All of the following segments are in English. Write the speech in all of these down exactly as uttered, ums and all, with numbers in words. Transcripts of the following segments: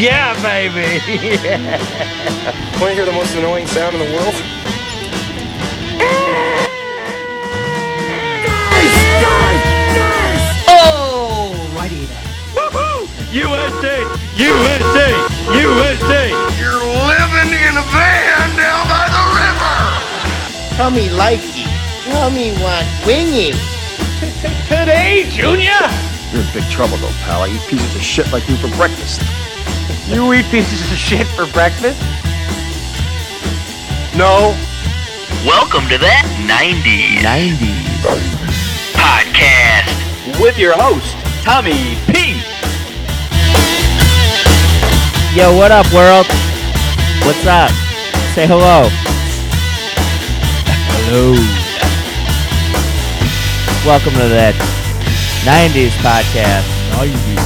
Yeah, baby! Yeah. Want to hear the most annoying sound in the world? Oh, righty then. Woohoo! U S A! U S A! U S A! You're living in a van down by the river! Tell me like you. Tell me what wingy. Today, Junior! You're in big trouble, though, pal. I eat pieces of shit like you for breakfast. You eat pieces of shit for breakfast? No. Welcome to that nineties. nineties. Podcast. With your host, Tommy P. Yo, what up, world? What's up? Say hello. Hello. Welcome to that nineties podcast. nineties.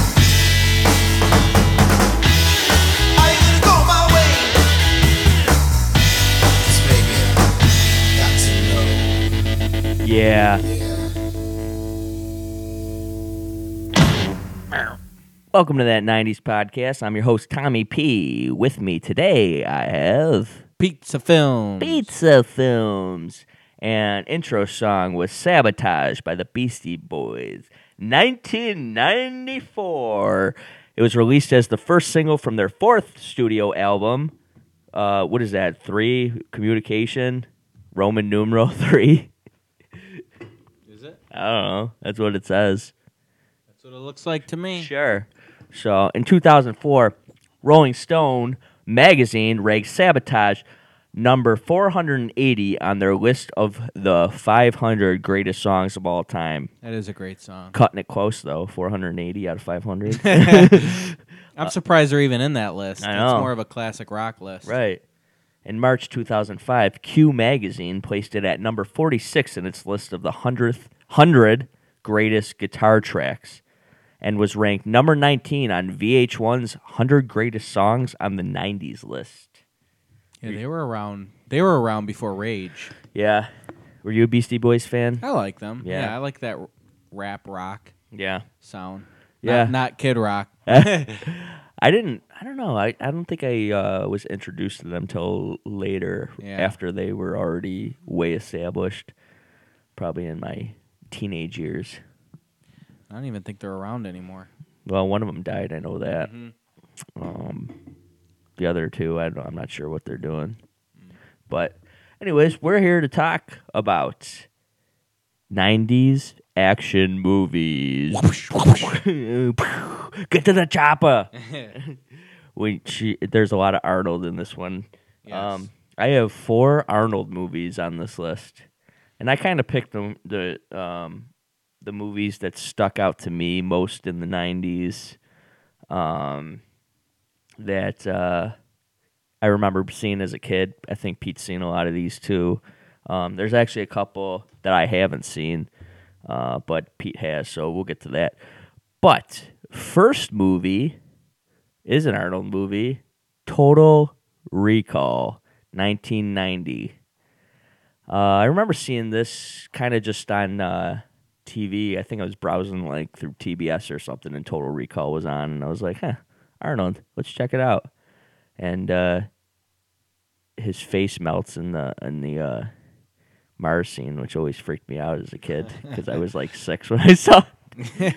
Yeah. yeah. Welcome to that nineties podcast. I'm your host, Tommy P. With me today, I have... Pizza Films. Pizza Films. And intro song was Sabotage by the Beastie Boys. nineteen ninety-four. It was released as the first single from their fourth studio album. Uh, what is that? Three? Communication? Roman numeral three? I don't know. That's what it says. That's what it looks like to me. Sure. So, in two thousand four, Rolling Stone magazine ranked Sabotage number four hundred eighty on their list of the five hundred greatest songs of all time. That is a great song. Cutting it close, though. four hundred eighty out of five hundred. I'm surprised they're even in that list. I know. It's more of a classic rock list. Right. In March two thousand five, Q magazine placed it at number forty-six in its list of the one hundredth one hundred greatest guitar tracks and was ranked number nineteen on V H one's one hundred greatest songs on the nineties list. Yeah, they were around they were around before Rage. Yeah. Were you a Beastie Boys fan? I like them. Yeah, yeah I like that rap rock yeah. sound. Yeah. Not, not Kid Rock. I didn't I don't know. I, I don't think I uh, was introduced to them till later yeah. after they were already way established, probably in my teenage years. I don't even think they're around anymore. Well, one of them died, I know that. Mm-hmm. Um, the other two, I don't, I'm not sure what they're doing. Mm. But anyways, we're here to talk about nineties action movies. Get to the chopper. we, she, there's a lot of Arnold in this one. Yes. Um, I have four Arnold movies on this list. And I kind of picked the the, um, the movies that stuck out to me most in the nineties um, that uh, I remember seeing as a kid. I think Pete's seen a lot of these too. Um, there's actually a couple that I haven't seen, uh, but Pete has, so we'll get to that. But first movie is an Arnold movie, Total Recall, nineteen ninety. Uh, I remember seeing this kind of just on uh, T V. I think I was browsing like through T B S or something, and Total Recall was on, and I was like, huh, Arnold, let's check it out. And uh, his face melts in the in the uh, Mars scene, which always freaked me out as a kid because I was like six when I saw it.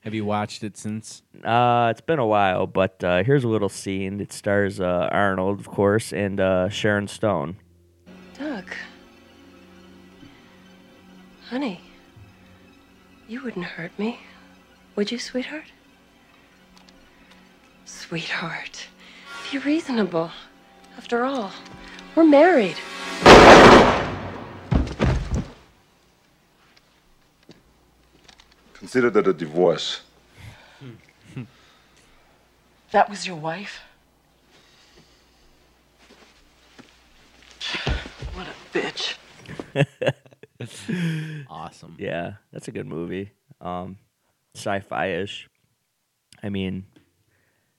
Have you watched it since? Uh, it's been a while, but uh, here's a little scene. It stars uh, Arnold, of course, and uh, Sharon Stone. Doug. Honey, you wouldn't hurt me, would you, sweetheart? Sweetheart, be reasonable. After all, we're married. Consider that a divorce. That was your wife? What a bitch. Awesome. Yeah, that's a good movie. Um, sci-fi-ish. I mean...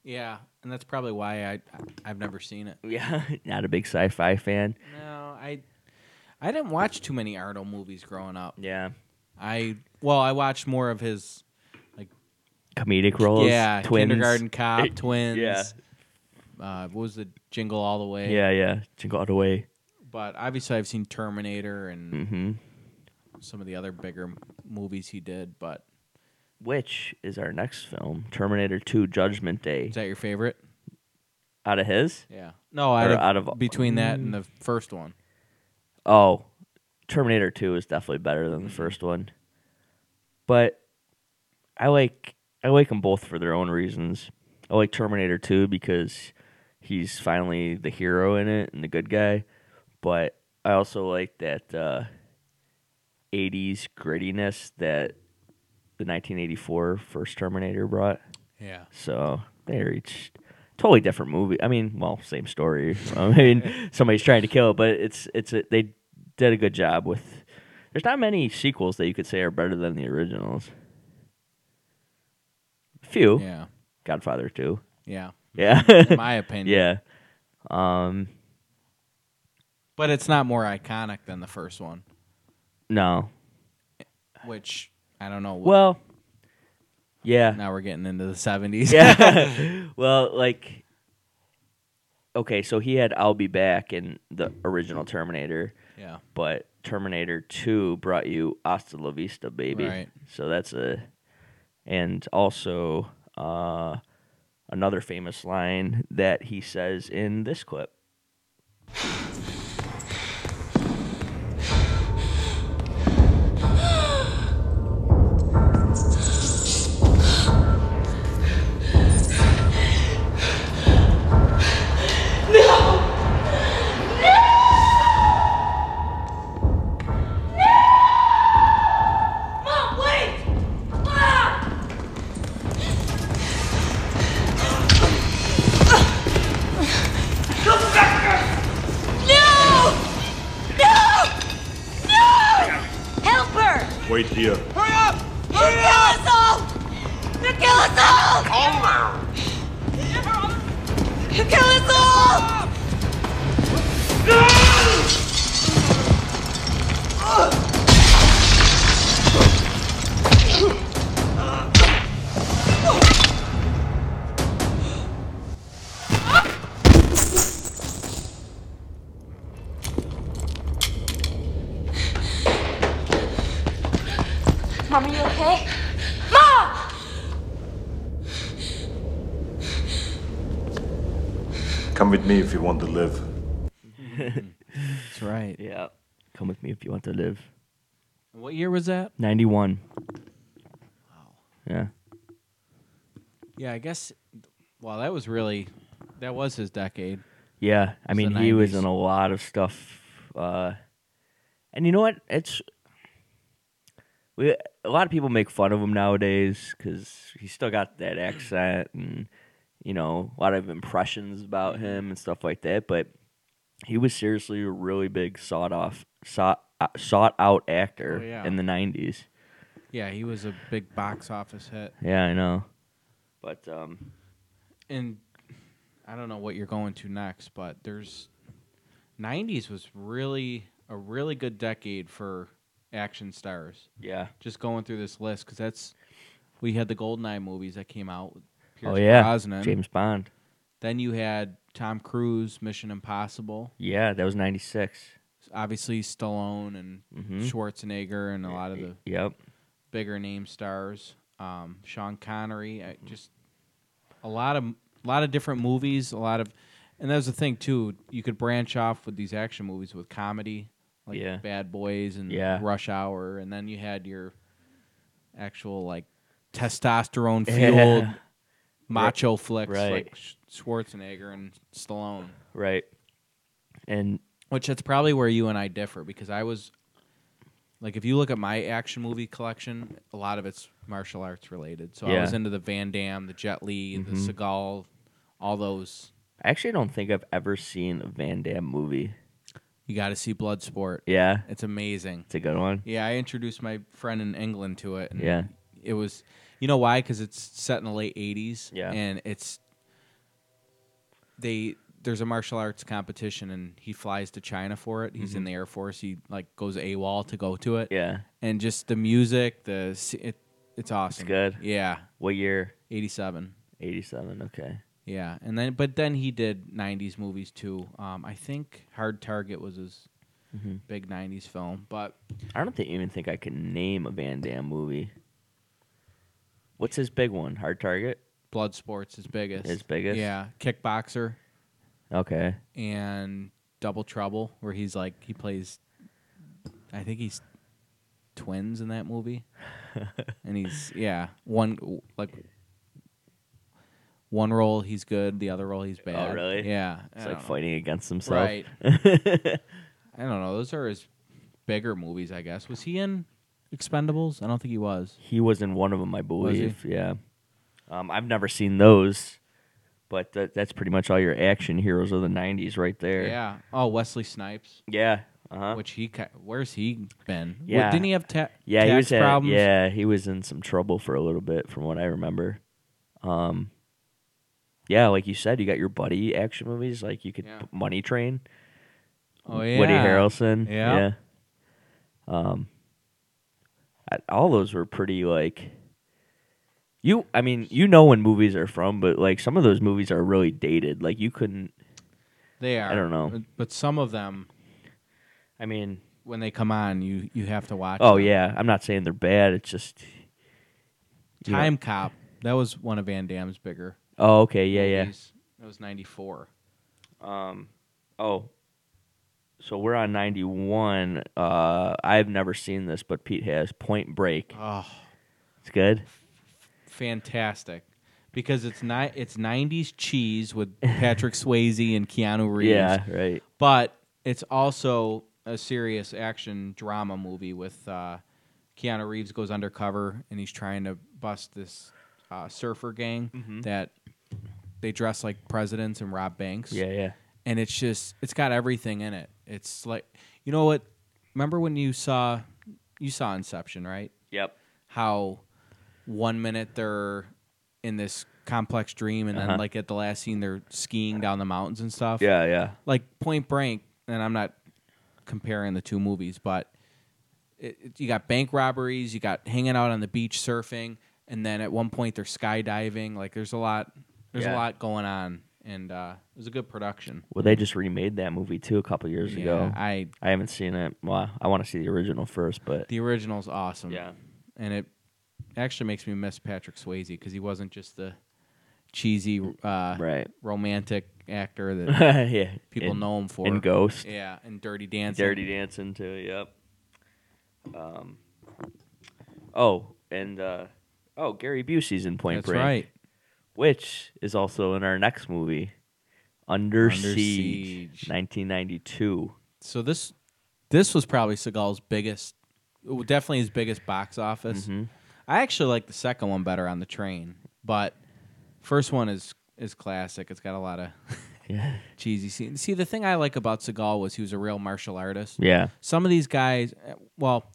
Yeah, and that's probably why I, I've never seen it. Yeah, not a big sci-fi fan. No, I I didn't watch too many Arnold movies growing up. Yeah. I Well, I watched more of his like comedic roles. Yeah, twins. Kindergarten Cop, it, Twins. Yeah. Uh, what was the Jingle All the Way? Yeah, yeah, Jingle All the Way. But obviously, I've seen Terminator and mm-hmm. some of the other bigger movies he did. But which is our next film, Terminator two: Judgment Day. Is that your favorite? Out of his? Yeah. No, out of, out of between that and the first one. Oh, Terminator two is definitely better than the first one. But I like I like them both for their own reasons. I like Terminator two because he's finally the hero in it and the good guy. But I also like that uh, eighties grittiness that the nineteen eighty-four first Terminator brought. Yeah. So they reached... Totally different movie. I mean, well, same story. I mean, somebody's trying to kill, but it's it's a, they did a good job with. There's not many sequels that you could say are better than the originals. A few. Yeah. Godfather two. Yeah. Yeah. In my opinion. Yeah. Um. But it's not more iconic than the first one. No. Which I don't know. Well. Yeah. Now we're getting into the seventies. Yeah. Well, like, okay, so he had I'll Be Back in the original Terminator. Yeah. But Terminator two brought you Hasta La Vista, baby. Right. So that's a, and also uh, another famous line that he says in this clip. Wait here. Hurry up! Hurry He'll up! Kill us all! He'll kill us all! Calm down. He'll kill us all! Mom, are you okay? Mom! Come with me if you want to live. That's right. Yeah. Come with me if you want to live. What year was that? ninety-one. Wow. Yeah. Yeah, I guess, well, that was really, that was his decade. Yeah. I mean, he was in a lot of stuff. Uh, and you know what? It's, we, a lot of people make fun of him nowadays because he's still got that accent and, you know, a lot of impressions about him and stuff like that. But he was seriously a really big sought off, sought, sought out actor oh, yeah. in the nineties. Yeah, he was a big box office hit. Yeah, I know. But um, and I don't know what you're going to next, but there's nineties was really a really good decade for action stars. Yeah. Just going through this list, because that's... We had the Goldeneye movies that came out with Pierce oh, yeah. Brosnan. James Bond. Then you had Tom Cruise, Mission Impossible. Yeah, that was ninety-six. Obviously, Stallone and mm-hmm. Schwarzenegger and a lot of the yep. bigger name stars. Um, Sean Connery. I, just a lot of a lot of different movies. A lot of... And that was the thing, too. You could branch off with these action movies with comedy. Like yeah. Bad Boys and yeah. Rush Hour, and then you had your actual like testosterone fueled yeah. macho right. flicks right. like Schwarzenegger and Stallone, right? And which that's probably where you and I differ because I was like, if you look at my action movie collection, a lot of it's martial arts related. So yeah. I was into the Van Damme, the Jet Li, mm-hmm. the Seagal, all those. I actually don't think I've ever seen a Van Damme movie. You got to see Bloodsport. Yeah. It's amazing. It's a good one. Yeah, I introduced my friend in England to it. And yeah. It was, you know why? Because it's set in the late eighties. Yeah. And it's, they, there's a martial arts competition and he flies to China for it. He's mm-hmm. in the Air Force. He like goes AWOL to go to it. Yeah. And just the music, the, it, It's awesome. It's good. Yeah. What year? eighty-seven eighty-seven Okay. Yeah, and then but then he did nineties movies too. Um, I think Hard Target was his mm-hmm. big nineties film, but I don't think, even think I can name a Van Damme movie. What's his big one? Hard Target? Bloodsport's his biggest. His biggest? Yeah, Kickboxer. Okay. And Double Trouble, where he's like he plays. I think he's twins in that movie, and he's yeah one like. One role he's good, the other role he's bad. Oh, really? Yeah. It's like fighting against himself. Right. I don't know. Those are his bigger movies, I guess. Was he in Expendables? I don't think he was. He was in one of them, I believe. Was he? Yeah. Um, I've never seen those, but that, that's pretty much all your action heroes of the nineties right there. Yeah. Oh, Wesley Snipes. Yeah. Uh-huh. Which he? Where's he been? Yeah. What, didn't he have ta- yeah, tax he was at, problems? Yeah, he was in some trouble for a little bit, from what I remember. Um. Yeah, like you said, you got your buddy action movies. Like you could yeah. Money Train. Oh yeah, Woody Harrelson. Yeah. yeah. Um. I, all those were pretty like. You, I mean, you know when movies are from, but like some of those movies are really dated. Like you couldn't. They are. I don't know, but some of them. I mean, when they come on, you you have to watch. Oh them. Yeah, I'm not saying they're bad. It's just. Time know. Cop. That was one of Van Damme's bigger. Oh, okay, yeah, movies. Yeah. That was ninety-four Um, oh, so we're on ninety-one Uh, I've never seen this, but Pete has. Point Break. Oh. It's good? F- fantastic. Because it's ni- it's nineties cheese with Patrick Swayze and Keanu Reeves. Yeah, right. But it's also a serious action drama movie with uh, Keanu Reeves goes undercover, and he's trying to bust this... Uh, surfer gang mm-hmm. that they dress like presidents and rob banks. Yeah, yeah. And it's just, it's got everything in it. It's like, you know what? Remember when you saw, you saw Inception, right? Yep. How one minute they're in this complex dream, and uh-huh. then like at the last scene they're skiing down the mountains and stuff. Yeah, yeah. Like Point Break, and I'm not comparing the two movies, but it, it, you got bank robberies, you got hanging out on the beach surfing. And then at one point they're skydiving. Like there's a lot, there's yeah. a lot going on, and uh, it was a good production. Well, they just remade that movie too a couple years yeah, ago. I I haven't seen it. Well, I want to see the original first, but the original's awesome. Yeah, and it actually makes me miss Patrick Swayze because he wasn't just the cheesy, uh, right. romantic actor that yeah. people in, know him for. And Ghost, yeah, and Dirty Dancing, Dirty Dancing too. Yep. Um. Oh, and. Uh, Oh, Gary Busey's in Point That's Break. That's right. Which is also in our next movie, Under, Under Siege, nineteen ninety-two So this this was probably Seagal's biggest, definitely his biggest box office. Mm-hmm. I actually like the second one better, On the Train, but first one is, is classic. It's got a lot of yeah. cheesy scenes. See, the thing I like about Seagal was he was a real martial artist. Yeah. Some of these guys, well...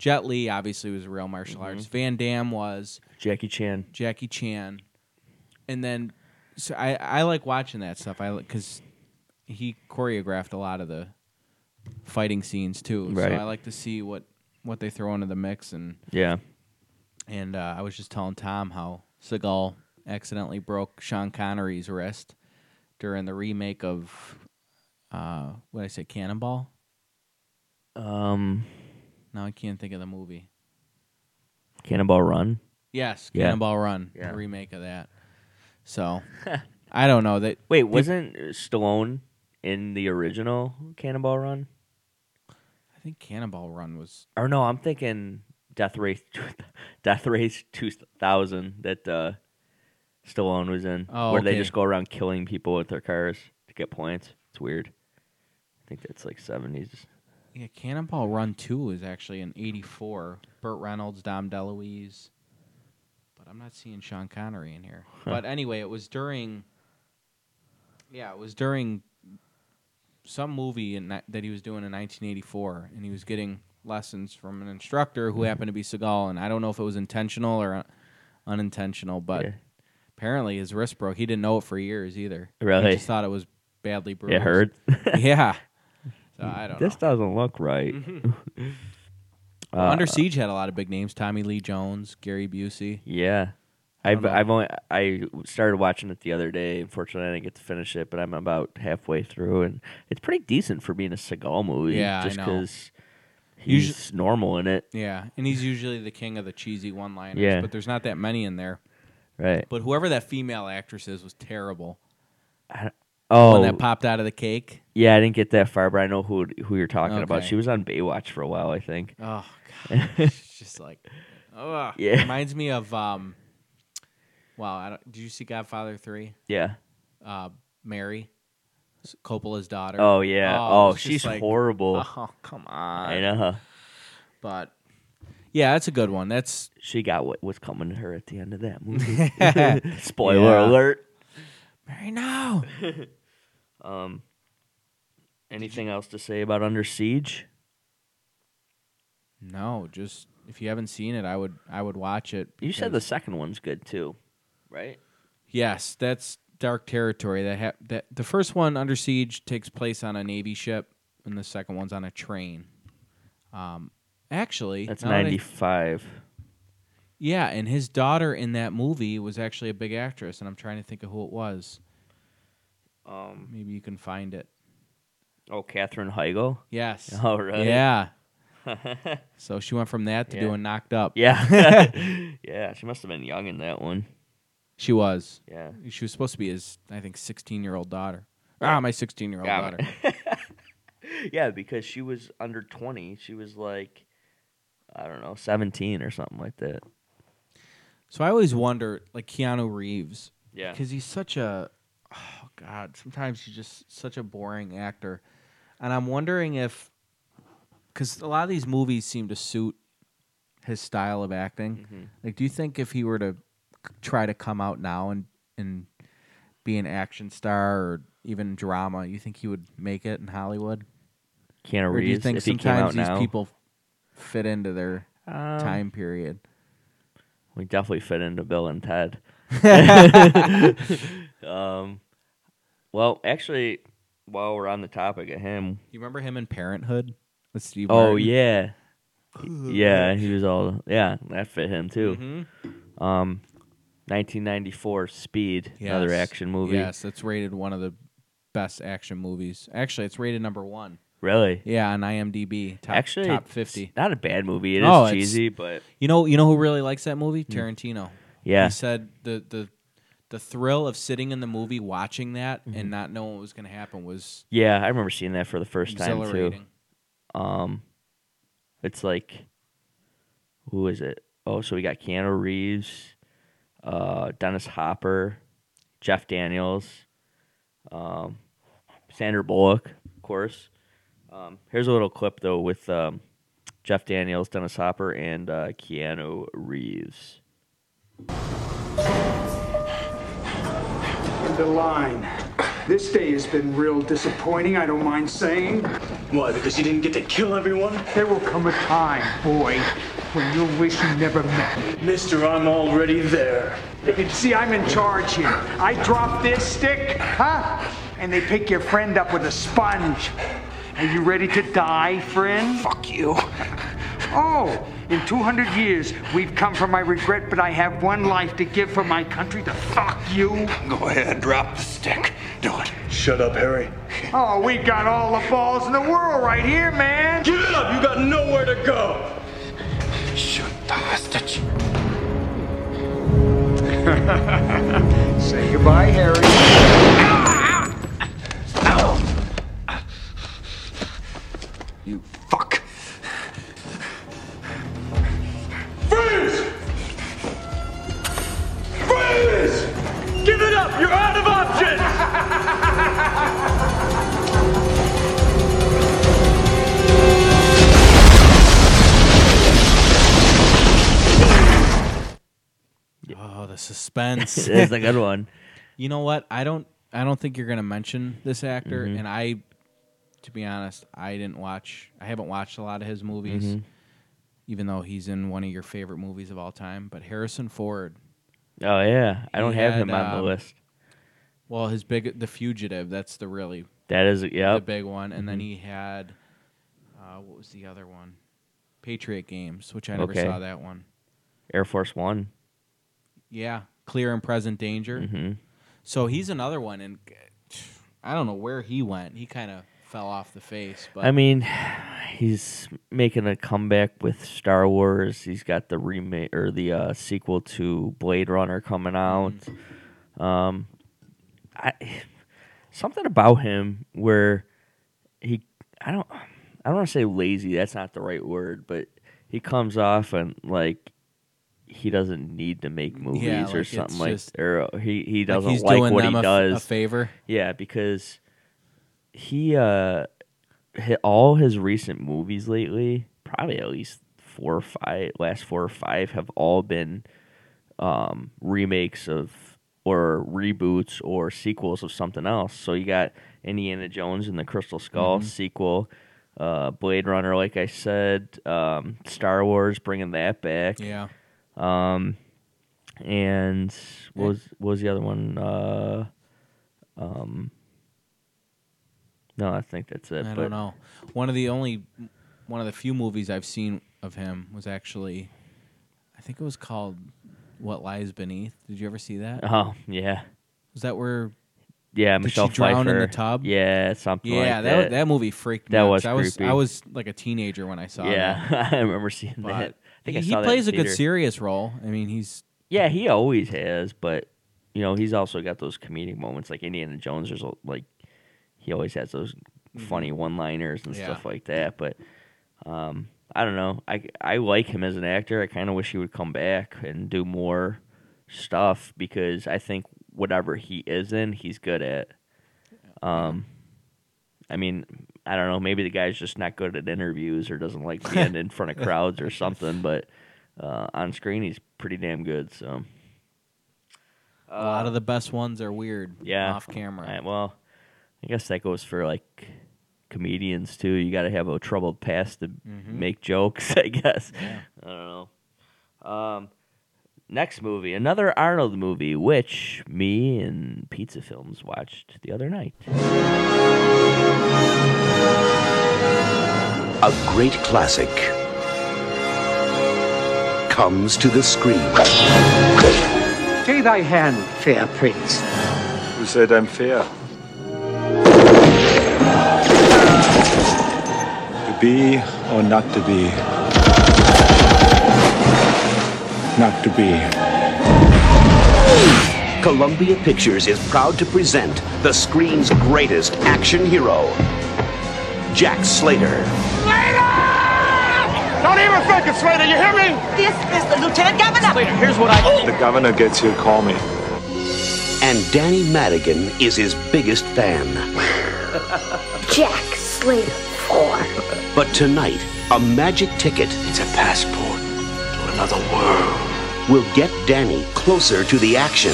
Jet Li obviously was a real martial mm-hmm. artist. Van Damme was Jackie Chan. Jackie Chan, and then so I, I like watching that stuff. I because he choreographed a lot of the fighting scenes too. Right. So I like to see what, what they throw into the mix and yeah. And uh, I was just telling Tom how Seagal accidentally broke Sean Connery's wrist during the remake of uh, what did I say, Cannonball. Um. Now I can't think of the movie. Cannonball Run? Yes, Cannonball yeah. Run, yeah. the remake of that. So, I don't know. That Wait, wasn't they, Stallone in the original Cannonball Run? I think Cannonball Run was... Or no, I'm thinking Death Race Death Race two thousand that uh, Stallone was in, oh, where okay. they just go around killing people with their cars to get points. It's weird. I think that's like seventies Yeah, Cannonball Run two is actually in eighty-four Burt Reynolds, Dom DeLuise. But I'm not seeing Sean Connery in here. Huh. But anyway, it was during... Yeah, it was during some movie in, that he was doing in nineteen eighty-four And he was getting lessons from an instructor who happened to be Seagal. And I don't know if it was intentional or un- unintentional, but yeah. apparently his wrist broke. He didn't know it for years either. Really? He just thought it was badly bruised. It hurt? Yeah. So I don't this know. Doesn't look right. Well, uh, Under Siege had a lot of big names: Tommy Lee Jones, Gary Busey. Yeah, I've know. I've only I started watching it the other day. Unfortunately, I didn't get to finish it, but I'm about halfway through, and it's pretty decent for being a Seagal movie. Yeah, just because he's usually normal in it. Yeah, and he's usually the king of the cheesy one-liners. Yeah. But there's not that many in there. Right. But whoever that female actress is was terrible. I, oh, the one that popped out of the cake. Yeah, I didn't get that far, but I know who who you're talking okay. about. She was on Baywatch for a while, I think. Oh God, she's just like, oh, yeah. Reminds me of um. Wow, I don't, did you see Godfather three? Yeah. Uh, Mary, Coppola's daughter. Oh yeah. Oh, oh she's like, horrible. Oh come on. I know. But. Yeah, that's a good one. That's she got what was coming to her at the end of that movie. Spoiler yeah. alert. Mary, no. um, anything else to say about Under Siege? No, just if you haven't seen it, I would I would watch it. Because... You said the second one's good too, right? Yes, that's dark territory. That ha- that the first one, Under Siege, takes place on a Navy ship, and the second one's on a train. Um. Actually, that's ninety-five. That I, yeah, and his daughter in that movie was actually a big actress, and I'm trying to think of who it was. Um, maybe you can find it. Oh, Katherine Heigl? Yes. Oh, right. Yeah. So she went from that to yeah. doing Knocked Up. Yeah. Yeah, she must have been young in that one. She was. Yeah. She was supposed to be his, I think, sixteen-year-old daughter. Ah, my sixteen-year-old Got daughter. Yeah, because she was under twenty. She was like... I don't know, seventeen or something like that. So I always wonder, like Keanu Reeves, yeah, because he's such a, oh God, sometimes he's just such a boring actor, and I'm wondering if, because a lot of these movies seem to suit his style of acting. Mm-hmm. Like, do you think if he were to try to come out now and and be an action star or even drama, you think he would make it in Hollywood? Keanu Reeves, do you think if sometimes he came out these now? People fit into their um, time period. We definitely fit into Bill and Ted. um, well, actually, while we're on the topic of him, you remember him in Parenthood with Steve? Oh Martin? yeah, yeah, he was all yeah. That fit him too. Mm-hmm. Um, nineteen ninety-four, Speed, yes. Another action movie. Yes, it's rated one of the best action movies. Actually, it's rated number one. Really? Yeah, on IMDb, top, actually, top fifty. It's not a bad movie. It no, is cheesy, but you know, you know who really likes that movie? Tarantino. Yeah, he said the the the thrill of sitting in the movie, watching that, mm-hmm. and not knowing what was going to happen was yeah. I remember seeing that for the first time too. Um, it's like who is it? Oh, so we got Keanu Reeves, uh, Dennis Hopper, Jeff Daniels, um, Sandra Bullock, of course. Um, here's a little clip, though, with um, Jeff Daniels, Dennis Hopper, and uh, Keanu Reeves. The line. This day has been real disappointing, I don't mind saying. Why, because you didn't get to kill everyone? There will come a time, boy, when you'll wish you never met. Mister, I'm already there. You see, I'm in charge here. I drop this stick, huh? And they pick your friend up with a sponge. Are you ready to die, friend? Fuck you. Oh, in two hundred years, we've come from my regret, but I have one life to give for my country to fuck you. Go ahead, drop the stick. Do it. Shut up, Harry. Oh, we got all the balls in the world right here, man. Give it up. You got nowhere to go. Shoot the hostage. Say goodbye, Harry. You fuck. Freeze! Freeze! Give it up! You're out of options! Oh, the suspense. That's a good one. You know what? I don't I don't think you're gonna mention this actor, mm-hmm. and I To be honest, I didn't watch. I haven't watched a lot of his movies, mm-hmm. even though he's in one of your favorite movies of all time. But Harrison Ford. Oh yeah, I don't had, have him on um, the list. Well, his big, The Fugitive. That's the really that is yeah the big one. And mm-hmm. then he had, uh, what was the other one? Patriot Games, which I never okay. saw that one. Air Force One. Yeah, Clear and Present Danger. Mm-hmm. So he's another one, and I don't know where he went. He kind of fell off the face. But I mean, he's making a comeback with Star Wars. He's got the remake or the uh, sequel to Blade Runner coming out. Mm-hmm. Um, I something about him where he I don't I don't want to say lazy. That's not the right word, but he comes off and like. He doesn't need to make movies yeah, like or something like that. Or he, he doesn't like, like what he does. A, a favor. Yeah, because he uh hit all his recent movies lately, probably at least four or five, last four or five have all been um remakes of or reboots or sequels of something else. So you got Indiana Jones and the Crystal Skull mm-hmm. sequel. Uh, Blade Runner, like I said. Um, Star Wars, bringing that back. Yeah. Um, and what was what was the other one? Uh, um, no, I think that's it. I but. don't know. One of the only, one of the few movies I've seen of him was actually, I think it was called "What Lies Beneath." Did you ever see that? Oh yeah. Was that where? Yeah, did Michelle she drown Pfeiffer. In the tub? Yeah, something. Yeah, like that. that that movie freaked me that out. Was I was creepy. I was like a teenager when I saw it. Yeah, that. I remember seeing but, that. He, he plays a good serious role. I mean, he's... Yeah, he always has, but, you know, he's also got those comedic moments. Like, Indiana Jones, there's like, he always has those funny one-liners and yeah. stuff like that. But, um, I don't know. I, I like him as an actor. I kind of wish he would come back and do more stuff because I think whatever he is in, he's good at. Um, I mean... I don't know, maybe the guy's just not good at interviews or doesn't like being in front of crowds or something, but uh, on screen he's pretty damn good. So uh, a lot of the best ones are weird yeah. off camera. Right, well, I guess that goes for like comedians too. You got to have a troubled past to mm-hmm. make jokes, I guess. Yeah. I don't know. Um, next movie, another Arnold movie, which me and Pizza Films watched the other night. A great classic comes to the screen. Take thy hand, fair prince. Who said I'm fair? To be or not to be? Not to be. Columbia Pictures is proud to present the screen's greatest action hero. Jack Slater. Slater! Don't even think it, Slater, you hear me? This is the Lieutenant Governor. Slater, here's what I... Oh. The Governor gets here, call me. And Danny Madigan is his biggest fan. Jack Slater four. But tonight, a magic ticket... It's a passport to another world. ...will get Danny closer to the action...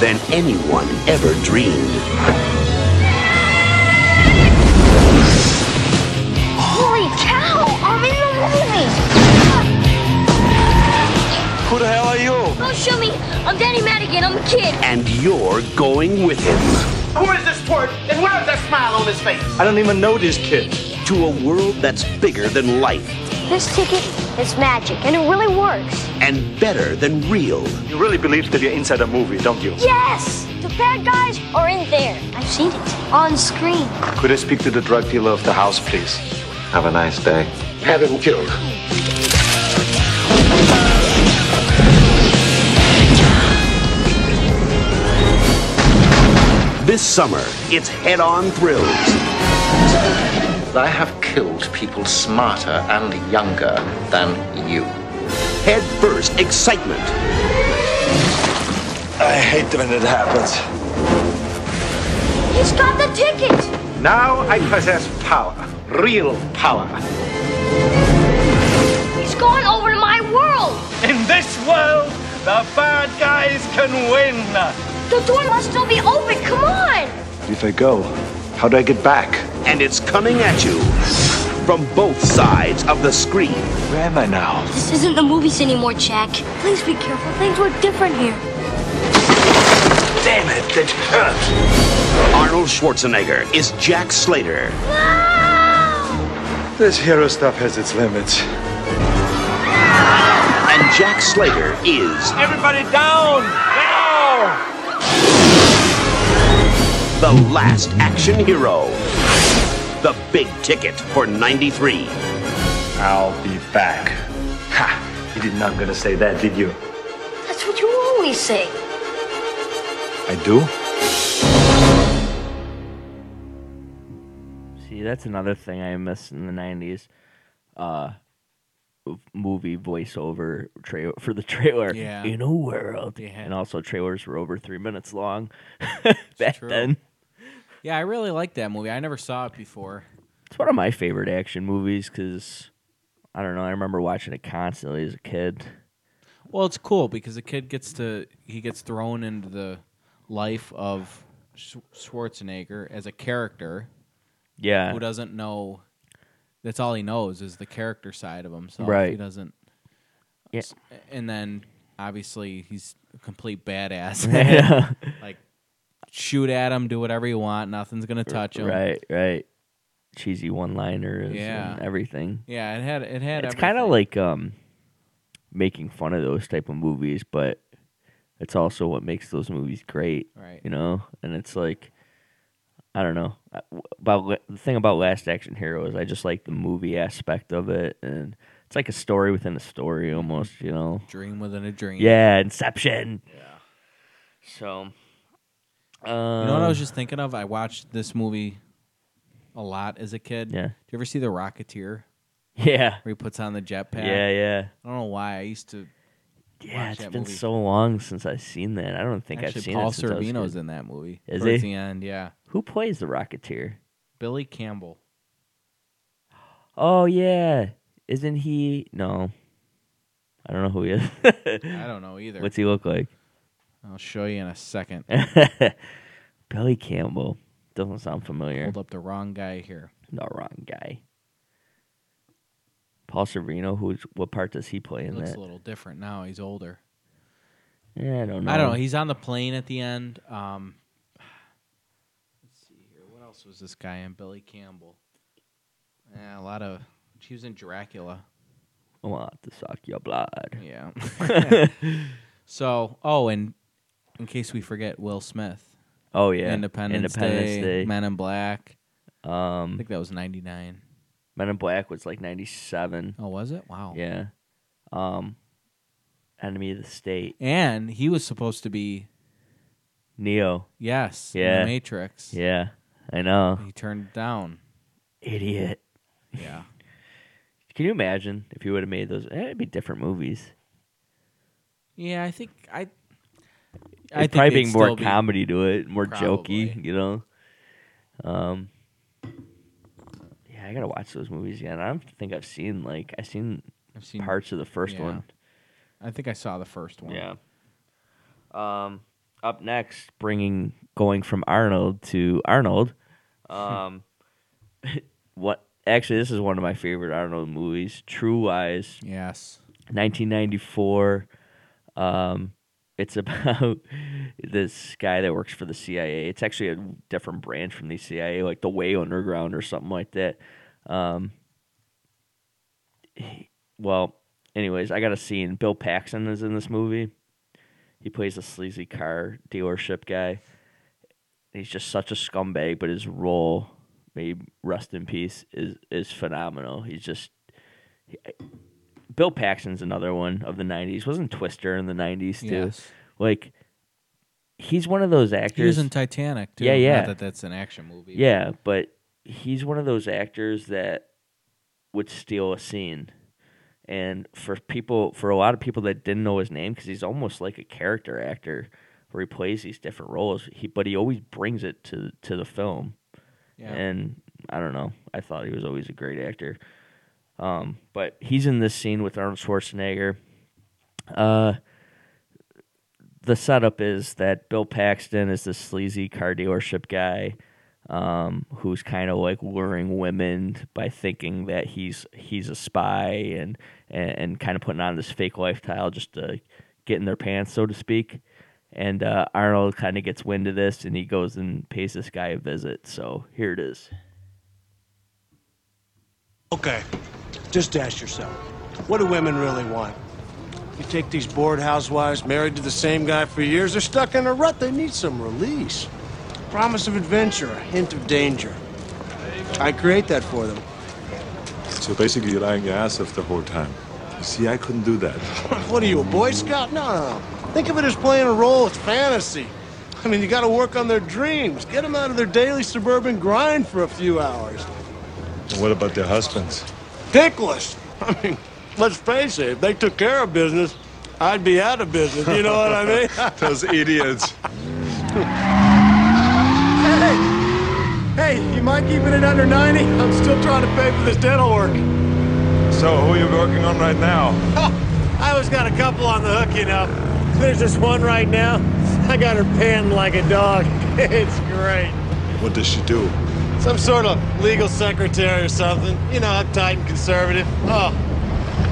...than anyone ever dreamed. Who the hell are you? Don't shoot me. I'm Danny Madigan. I'm a kid. And you're going with him. Who is this twerp? And where is that smile on his face? I don't even know this kid. To a world that's bigger than life. This ticket is magic, and it really works. And better than real. You really believe that you're inside a movie, don't you? Yes! The bad guys are in there. I've seen it on screen. Could I speak to the drug dealer of the house, please? Have a nice day. Have him killed. This summer, it's head-on thrills. I have killed people smarter and younger than you. Head-first excitement. I hate when it happens. He's got the ticket. Now I possess power, real power. He's going over to my world. In this world, the bad guys can win. The door must still be open, come on! If I go, how do I get back? And it's coming at you from both sides of the screen. Where am I now? This isn't the movies anymore, Jack. Please be careful, things were different here. Damn it, that hurt! Arnold Schwarzenegger is Jack Slater. No! This hero stuff has its limits. And Jack Slater is... Everybody down! Down! The last action hero. The big ticket for ninety-three. I'll be back. Ha! You did not gonna say that, did you? That's what you always say. I do? See, that's another thing I missed in the nineties. Uh, movie voiceover tra- for the trailer. Yeah. In a world. Yeah. And also trailers were over three minutes long back then. Yeah, I really like that movie. I never saw it before. It's one of my favorite action movies because, I don't know, I remember watching it constantly as a kid. Well, it's cool because the kid gets to, he gets thrown into the life of Schwarzenegger as a character. Yeah. Who doesn't know, that's all he knows is the character side of himself. Right. He doesn't. Yeah. And then, obviously, he's a complete badass. Yeah. Like, shoot at him, do whatever you want. Nothing's gonna touch him. Right, right. Cheesy one-liners, yeah, and everything. Yeah, it had it had. It's kind of like um, making fun of those type of movies, but it's also what makes those movies great, right? You know, and it's like, I don't know. About the thing about Last Action Hero is I just like the movie aspect of it, and it's like a story within a story almost. You know, dream within a dream. Yeah, Inception. Yeah. So. Um, you know what I was just thinking of? I watched this movie a lot as a kid. Yeah. Do you ever see The Rocketeer? Yeah. Where he puts on the jetpack. Yeah, yeah. I don't know why. I used to Yeah, watch it's that been movie. So long since I've seen that. I don't think Actually, I've seen Paul it since Sorvino's I was in that movie. Is he? At the end, yeah. Who plays The Rocketeer? Billy Campbell. Oh, yeah. Isn't he? No. I don't know who he is. I don't know either. What's he look like? I'll show you in a second. Billy Campbell. Doesn't sound familiar. Hold up the wrong guy here. The wrong guy. Paul Sorvino, who's, what part does he play in that? Looks a little different now. He's older. Yeah, I don't know. I don't know. He's on the plane at the end. Um, let's see here. What else was this guy in? Billy Campbell. Yeah, a lot of... He was in Dracula. I want to suck your blood. Yeah. So, oh, and in case we forget, Will Smith. Oh, yeah. Independence, Independence Day, Day, Men in Black. Um, I think that was ninety-nine. Men in Black was like ninety-seven. Oh, was it? Wow. Yeah. Um, Enemy of the State. And he was supposed to be... Neo. Yes. Yeah. In the Matrix. Yeah, I know. He turned it down. Idiot. Yeah. Can you imagine if he would have made those? Eh, it'd be different movies. Yeah, I think I. I It'd think probably being more be comedy to it, more probably. Jokey, you know. Um, yeah, I gotta watch those movies again. I don't think I've seen like I've seen, I've seen parts of the first yeah. one. I think I saw the first one. Yeah. Um, up next, bringing going from Arnold to Arnold. Um, what? Actually, this is one of my favorite Arnold movies, True Lies. Yes. nineteen ninety-four. Um, it's about this guy that works for the C I A. It's actually a different branch from the C I A, like the Way Underground or something like that. Um, he, well, anyways, I got a scene. Bill Paxton is in this movie. He plays a sleazy car dealership guy. He's just such a scumbag, but his role, may rest in peace, is, is phenomenal. He's just... He, Bill Paxton's another one of the nineties. Wasn't Twister in the nineties, too? Yes. Like, he's one of those actors... He was in Titanic, too. Yeah, yeah. Not that that's an action movie. Yeah, but he's one of those actors that would steal a scene. And for people, for a lot of people that didn't know his name, because he's almost like a character actor where he plays these different roles, he, but he always brings it to, to the film. Yeah. And, I don't know, I thought he was always a great actor. Um, but he's in this scene with Arnold Schwarzenegger. Uh, the setup is that Bill Paxton is this sleazy car dealership guy um, who's kind of like luring women by thinking that he's he's a spy and, and, and kind of putting on this fake lifestyle just to get in their pants, so to speak. And uh, Arnold kind of gets wind of this, and he goes and pays this guy a visit. So here it is. Okay, just ask yourself, what do women really want? You take these bored housewives married to the same guy for years, they're stuck in a rut, they need some release. Promise of adventure, a hint of danger. I create that for them. So basically you're lying your ass off the whole time. You see, I couldn't do that. What are you, a Boy Scout? No, no, no. Think of it as playing a role. It's fantasy. I mean, you got to work on their dreams. Get them out of their daily suburban grind for a few hours. And what about their husbands? Dickless. I mean, let's face it. If they took care of business, I'd be out of business. You know what I mean? Those idiots. Hey, you mind keeping it under ninety? I'm still trying to pay for this dental work. So, who are you working on right now? Oh, I always got a couple on the hook, you know. There's this one right now. I got her pinned like a dog. It's great. What does she do? Some sort of legal secretary or something. You know, uptight and conservative. Oh,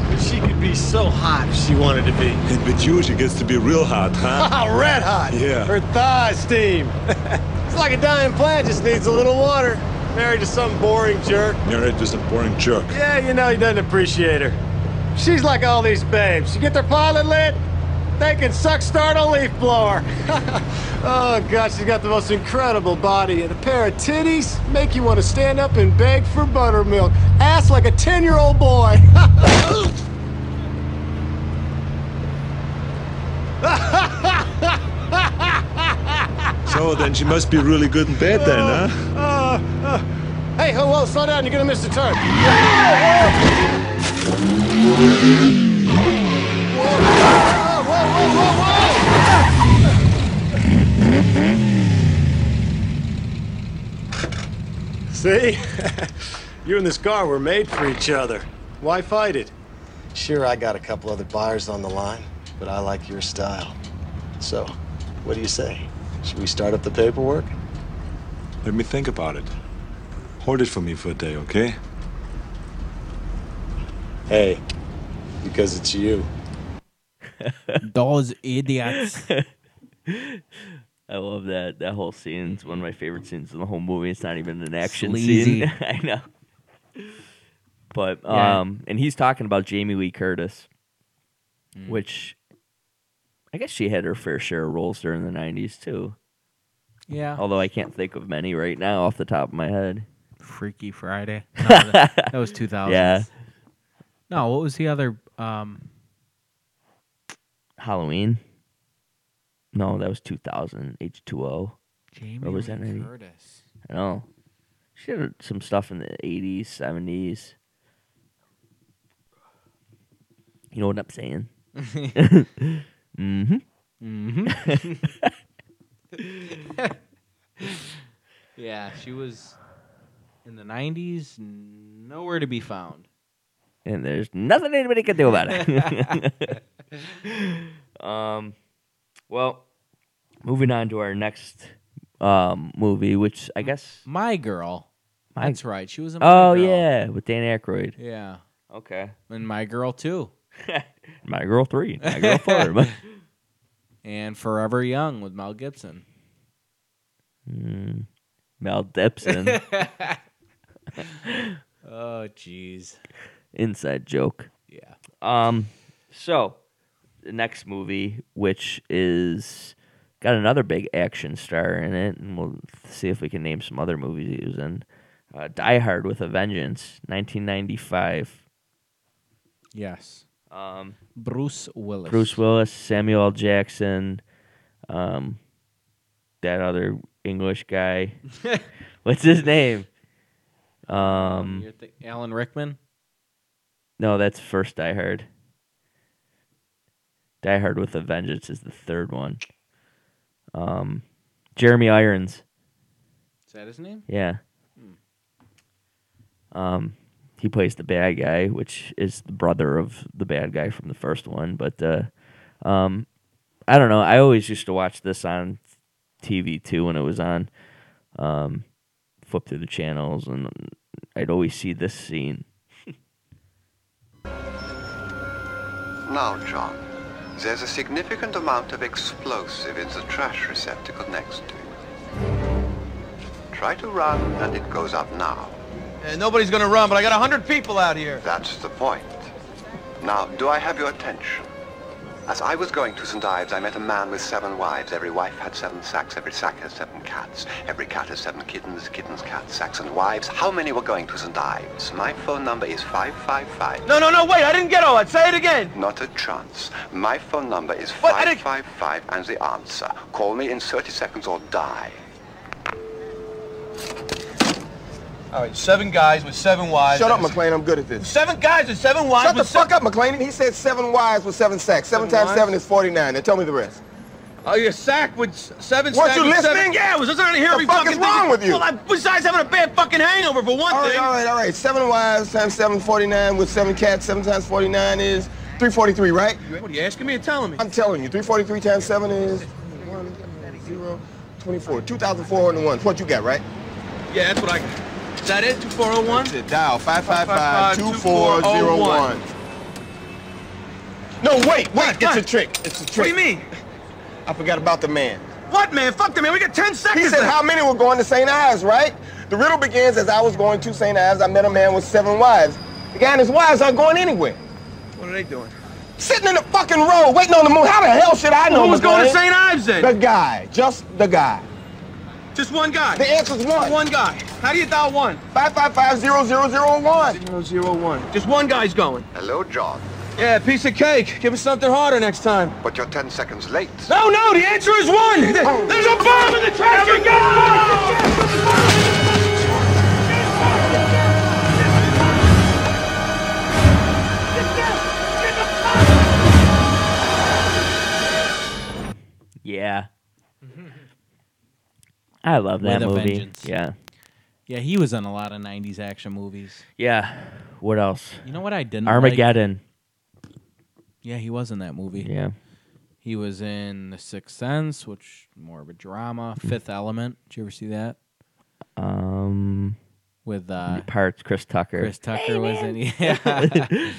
but she could be so hot if she wanted to be. And with you, she gets to be real hot, huh? Red hot. Yeah. Her thighs steam. Like a dying plant, just needs a little water. Married to some boring jerk. Married to some boring jerk. Yeah, you know, he doesn't appreciate her. She's like all these babes. You get their pilot lit, they can suck start a leaf blower. Oh, God, she's got the most incredible body and a pair of titties. Make you want to stand up and beg for buttermilk. Ass like a ten-year-old boy. Oh, then she must be really good in bed then, uh, huh? Uh, uh. Hey, whoa, whoa, slow down, you're gonna miss the turn. See? You and this car were made for each other. Why fight it? Sure, I got a couple other buyers on the line, but I like your style. So, what do you say? Should we start up the paperwork? Let me think about it. Hold it for me for a day, okay? Hey, because it's you. Those idiots. I love that. That whole scene is one of my favorite scenes in the whole movie. It's not even an action Sleazy. scene. I know. But, yeah. um, and he's talking about Jamie Lee Curtis, mm. which... I guess she had her fair share of roles during the nineties, too. Yeah. Although I can't think of many right now off the top of my head. Freaky Friday. No, that, that was two thousands. Yeah. No, what was the other? Um... Halloween? No, that was two thousand, H two O. Jamie was that Curtis. I know. She had some stuff in the eighties, seventies. You know what I'm saying? Mm-hmm. Mm-hmm. Yeah, she was in the nineties, nowhere to be found. And there's nothing anybody can do about it. um, Well, moving on to our next um, movie, which I guess... My Girl. My... That's right, she was in My oh, Girl. Oh, yeah, with Dan Aykroyd. Yeah. Okay. And My Girl too. My Girl three, My Girl four. And Forever Young with Mel Gibson. Mm, Mel Gibson. Oh, jeez. Inside joke. Yeah. Um. So, the next movie, which is got another big action star in it, and we'll see if we can name some other movies he was in. Uh, Die Hard with a Vengeance, nineteen ninety-five. Yes. Um, Bruce Willis, Bruce Willis, Samuel L. Jackson, um, that other English guy. What's his name? Um, You're th- Alan Rickman. No, that's first Die Hard. Die Hard with a Vengeance is the third one. Um, Jeremy Irons. Is that his name? Yeah. Hmm. Um. He plays the bad guy, which is the brother of the bad guy from the first one. But uh, um, I don't know. I always used to watch this on T V, too, when it was on. Um, flip through the channels, and I'd always see this scene. Now, John, there's a significant amount of explosive in the trash receptacle next to you. Try to run, and it goes up now. Uh, nobody's gonna run, but I got a hundred people out here. That's the point. Now, do I have your attention? As I was going to Saint Ives, I met a man with seven wives. Every wife had seven sacks. Every sack has seven cats. Every cat has seven kittens. Kittens, cats, sacks, and wives. How many were going to Saint Ives? My phone number is five five five. No, no, no, wait. I didn't get all that. Say it again. Not a chance. My phone number is five five five and the answer. Call me in thirty seconds or die. All right, seven guys with seven wives. Shut up, McLean. I'm good at this. Seven guys with seven wives. Shut the fuck up, McLean. He said seven wives with seven sacks. Seven, seven times wives? seven is forty-nine. Now tell me the rest. Oh, your sack with seven sacks. Weren't you listening? Seven. Yeah, I was listening to hear every fucking thing. What the fuck is wrong with you? Well, I, besides having a bad fucking hangover for one all thing. All right, all right, all right. Seven wives times seven, forty-nine with seven cats. Seven times forty-nine is three forty-three, right? What are you asking me or telling me? I'm telling you. three forty-three times seven is one, zero, twenty-four. two thousand four hundred one. What you got, right? Yeah, that's what I got. Is that it? two four zero one? That's it. Dial five five five, two four zero one. No, wait, wait. What? It's what? a trick. It's a trick. What do you mean? I forgot about the man. What man? Fuck the man. We got ten seconds. He said left. How many were going to Saint Ives, right? The riddle begins, as I was going to Saint Ives, I met a man with seven wives. The guy and his wives aren't going anywhere. What are they doing? Sitting in the fucking road, waiting on the moon. How the hell should I know? Well, who was going to Saint Ives then? The guy. Just the guy. Just one guy. The answer's one. One guy. How do you dial one? Five five five zero zero zero one. Zero zero one. Just one guy's going. Hello, John. Yeah, piece of cake. Give us something harder next time. But you're ten seconds late. No, no, the answer is one. Oh. There's a bomb in the trash. Every guy. Yeah. I love that movie. Vengeance. Yeah. Yeah, he was in a lot of nineties action movies. Yeah. What else? You know what I didn't Armageddon. Like? Yeah, he was in that movie. Yeah. He was in The Sixth Sense, which more of a drama. Fifth Element. Did you ever see that? Um with uh parts Chris Tucker. Chris Tucker hey, was in yeah.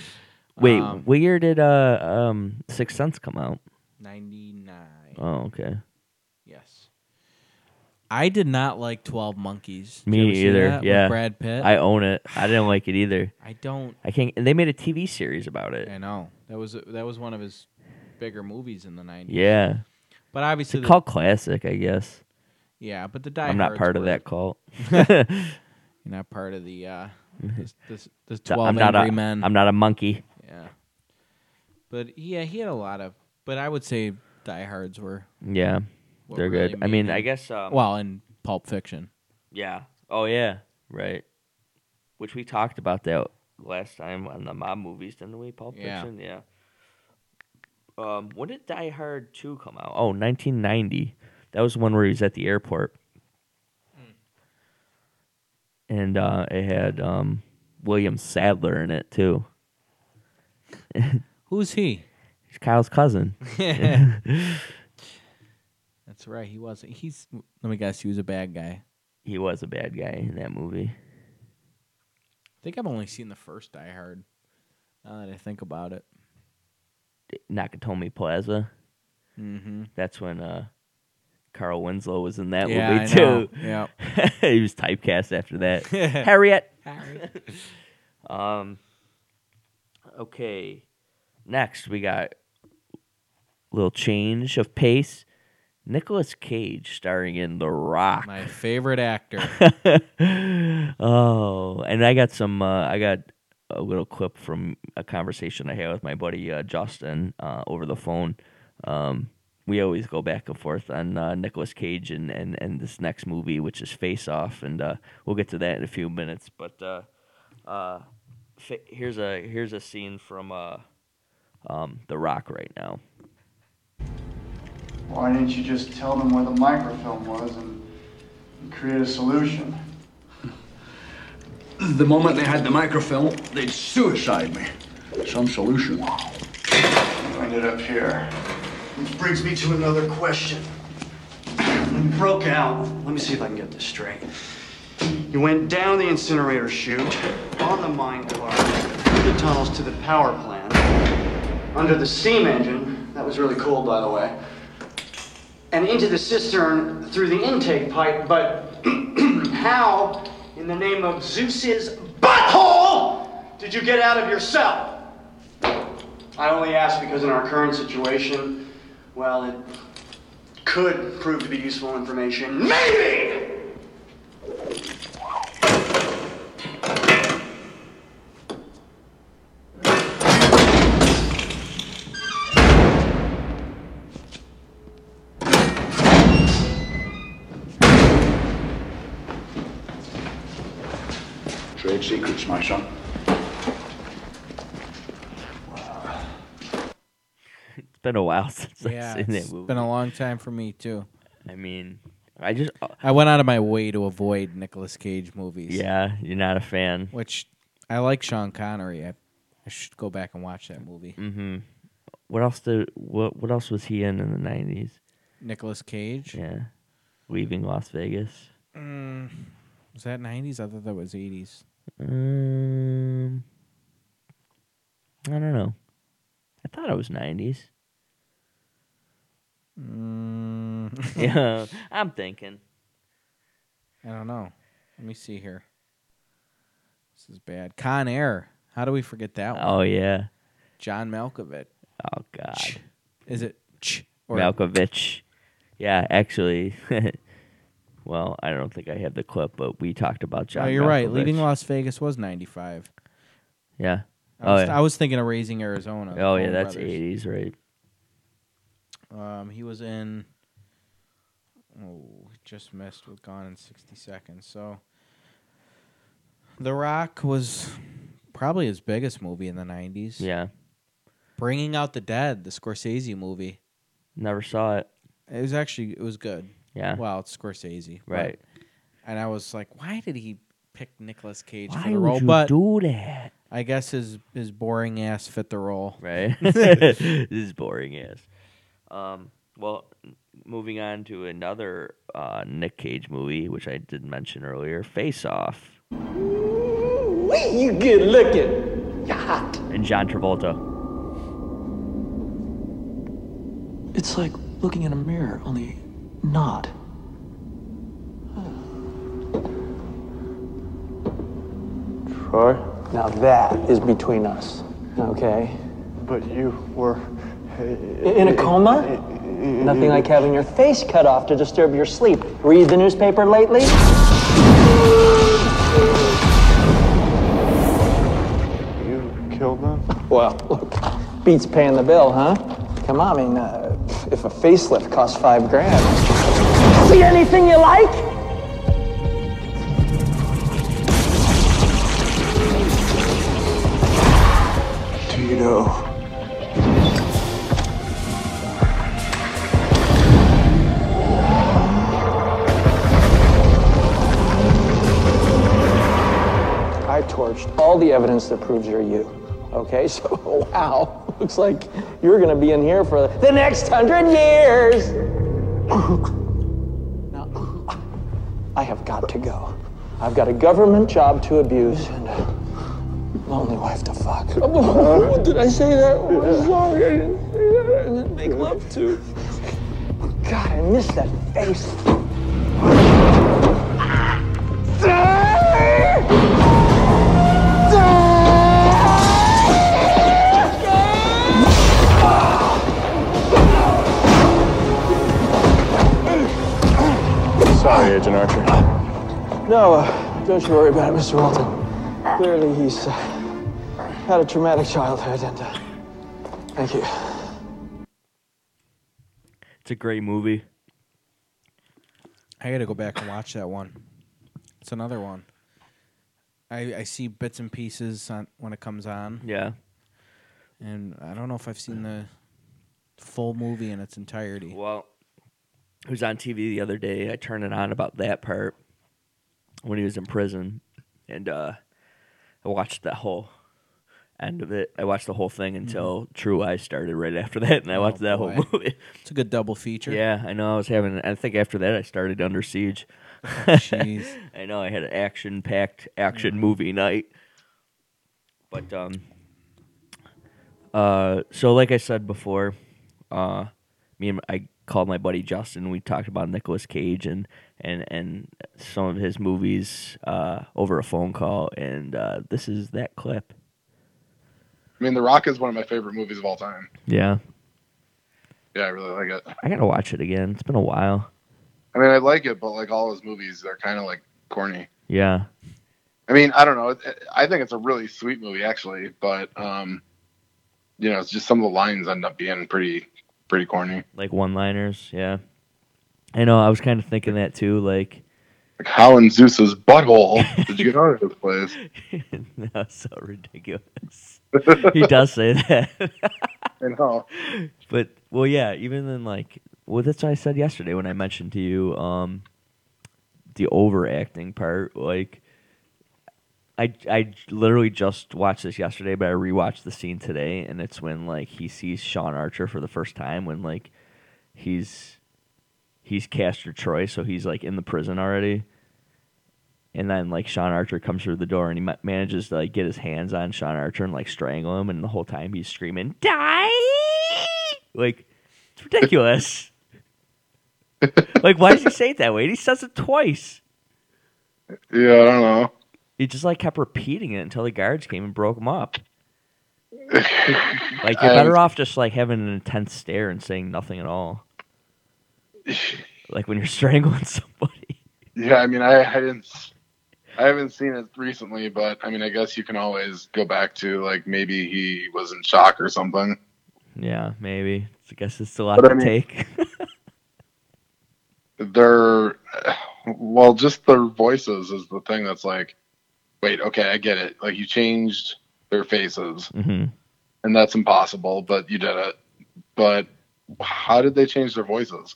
Wait, um, what year did uh um Sixth Sense come out? ninety-nine. Oh, okay. Yes. I did not like twelve Monkeys. Did Me either. That? Yeah, with Brad Pitt. I own it. I didn't like it either. I don't. I can't. And they made a T V series about it. I know that was that was one of his bigger movies in the nineties. Yeah, but obviously it's a cult the, classic, I guess. Yeah, but the Die I'm not part were, of that cult. You're not part of the uh, this, this, this twelve I'm Angry a, Men. I'm not a monkey. Yeah, but yeah, he had a lot of. But I would say Die Hards were. Yeah. What They're really good. I mean, I guess... Um, well, in Pulp Fiction. Yeah. Oh, yeah. Right. Which we talked about that last time on the mob movies, didn't we? Pulp yeah. Fiction, yeah. Um, when did Die Hard two come out? Oh, nineteen ninety. That was the one where he was at the airport. Hmm. And uh, it had um, William Sadler in it, too. Who's he? He's Kyle's cousin. Yeah. That's right. He wasn't. He's. Let me guess. He was a bad guy. He was a bad guy in that movie. I think I've only seen the first Die Hard. Now that I think about it, Nakatomi Plaza. Mm-hmm. That's when uh, Carl Winslow was in that yeah, movie I too. Yeah, he was typecast after that. Harriet. Harriet. um. Okay. Next, we got a little change of pace. Nicolas Cage starring in The Rock. My favorite actor. Oh, and I got some. Uh, I got a little clip from a conversation I had with my buddy uh, Justin uh, over the phone. Um, we always go back and forth on uh, Nicolas Cage and, and, and this next movie, which is Face Off, and uh, we'll get to that in a few minutes. But uh, uh, fa- here's a here's a scene from uh, um, The Rock right now. Why didn't you just tell them where the microfilm was and, and create a solution? The moment they had the microfilm, they'd suicide me. Some solution. You ended up here. Which brings me to another question. When you broke out, let me see if I can get this straight. You went down the incinerator chute, on the mine car, through the tunnels to the power plant, under the steam engine, that was really cool, by the way, and into the cistern through the intake pipe, but how in the name of Zeus's butthole did you get out of your cell? I only ask because in our current situation, well, it could prove to be useful information. Maybe! Trade secrets, my son. It's been a while since yeah, I've seen that movie. It's been a long time for me, too. I mean, I just... Uh, I went out of my way to avoid Nicolas Cage movies. Yeah, you're not a fan. Which, I like Sean Connery. I, I should go back and watch that movie. Mm-hmm. What else did, What What else was he in in the nineties? Nicolas Cage? Yeah. Leaving Las Vegas. Mm. Was that nineties? I thought that was eighties. Um, I don't know. I thought it was nineties. Mm. Yeah, I'm thinking. I don't know. Let me see here. This is bad. Con Air. How do we forget that one? Oh, yeah. John Malkovich. Oh, God. Ch- is it Ch- or Malkovich? Yeah, actually. Well, I don't think I have the clip, but we talked about John. Oh, you're Malkovich. Right. Leaving Las Vegas was ninety-five. Yeah. I was, oh, yeah. I was thinking of Raising Arizona. Oh, yeah, that's brothers. eighties, right? Um, he was in... Oh, just missed with Gone in sixty seconds. So, The Rock was probably his biggest movie in the nineties. Yeah. Bringing Out the Dead, the Scorsese movie. Never saw it. It was actually... It was good. Yeah. Well, it's Scorsese. Right. But, and I was like, why did he pick Nicolas Cage why for the role? Would you but do that? I guess his, his boring ass fit the role. Right. His boring ass. Um, well, moving on to another uh, Nick Cage movie, which I did mention earlier, Face Off. You good looking. You're hot. And John Travolta. It's like looking in a mirror, only... Not. Troy? Now that is between us, okay? But you were... In a coma? Nothing like having your face cut off to disturb your sleep. Read the newspaper lately? You killed them? Well, look, beats paying the bill, huh? Come on, I mean, uh, if a facelift costs five grand. See anything you like? Do you know? I torched all the evidence that proves you're you. Okay, so, wow. Looks like you're going to be in here for the next hundred years. Now, I have got to go. I've got a government job to abuse and a lonely wife to fuck. Oh, did I say that? Oh, I'm sorry, I didn't say that. I didn't make love to. God, I miss that face. Sorry, Agent Archer. No, uh, don't you worry about it, Mister Walton. Clearly, he's uh, had a traumatic childhood, and uh, thank you. It's a great movie. I got to go back and watch that one. It's another one. I I see bits and pieces on, when it comes on. Yeah. And I don't know if I've seen the full movie in its entirety. Well... It was on T V the other day. I turned it on about that part when he was in prison, and uh, I watched the whole end of it. I watched the whole thing until mm-hmm. True Eyes started right after that, and I oh, watched that boy. whole movie. It's a good double feature. Yeah, I know. I was having. I think after that, I started Under Siege. Jeez, oh, I know. I had an action-packed action mm-hmm. movie night, but um, uh, so like I said before, uh, me and I. called my buddy Justin. We talked about Nicolas Cage and and and some of his movies uh, over a phone call, and uh, this is that clip. I mean, The Rock is one of my favorite movies of all time. Yeah. Yeah, I really like it. I gotta watch it again. It's been a while. I mean, I like it, but like all his movies, they're kind of like corny. Yeah. I mean, I don't know. I think it's a really sweet movie, actually, but um, you know, it's just some of the lines end up being pretty, pretty corny. Like one-liners, yeah. I know. I was kind of thinking that too. Like, like how in Zeus's butthole did you get out of this place? That's so ridiculous. He does say that. I know. But well, yeah. Even then, like, well, that's what I said yesterday when I mentioned to you um, the overacting part, like. I, I literally just watched this yesterday, but I rewatched the scene today, and it's when like he sees Sean Archer for the first time when like he's he's Castor Troy, so he's like in the prison already, and then like Sean Archer comes through the door and he ma- manages to like get his hands on Sean Archer and like strangle him, and the whole time he's screaming "Die!" Like it's ridiculous. Like why does he say it that way? He says it twice. Yeah, I don't know. He just like kept repeating it until the guards came and broke him up. Like you're better um, off just like having an intense stare and saying nothing at all. Like when you're strangling somebody. Yeah, I mean, I, I didn't, I haven't seen it recently, but I mean, I guess you can always go back to like maybe he was in shock or something. Yeah, maybe. I guess it's a lot but to I mean, take. They're well, just their voices is the thing that's like. Wait, okay, I get it. Like, you changed their faces, mm-hmm. and that's impossible, but you did it. But how did they change their voices?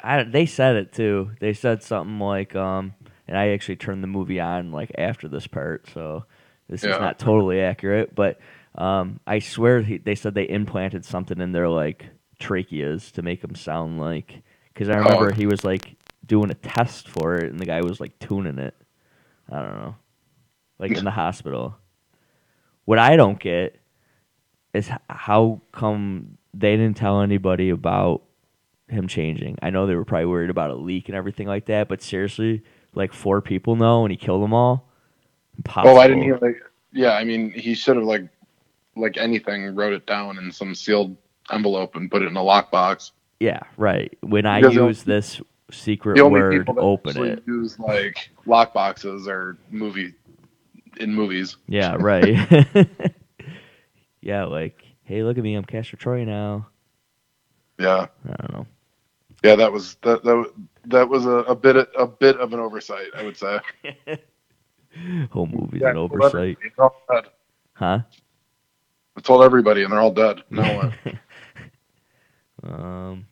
I, they said it, too. They said something like, um, and I actually turned the movie on, like, after this part, so this yeah. is not totally accurate, but um, I swear he, they said they implanted something in their, like, tracheas to make them sound like, because I remember oh. he was, like, doing a test for it, and the guy was, like, tuning it. I don't know. Like in the hospital. What I don't get is how come they didn't tell anybody about him changing. I know they were probably worried about a leak and everything like that, but seriously, like four people know and he killed them all? Impossible. Oh, I didn't hear like yeah, I mean, he should have like like anything wrote it down in some sealed envelope and put it in a lockbox. Yeah, right. When I because use this secret the only word, people that open it. Use like lockboxes or movie in movies. Yeah, right. Yeah, like, hey, look at me, I'm Castor Troy now. Yeah, I don't know. Yeah, that was that that, that was a, a bit of, a bit of an oversight, I would say. Whole movie's yeah, an oversight. They're all dead. Huh? I told everybody, and they're all dead. No one. um.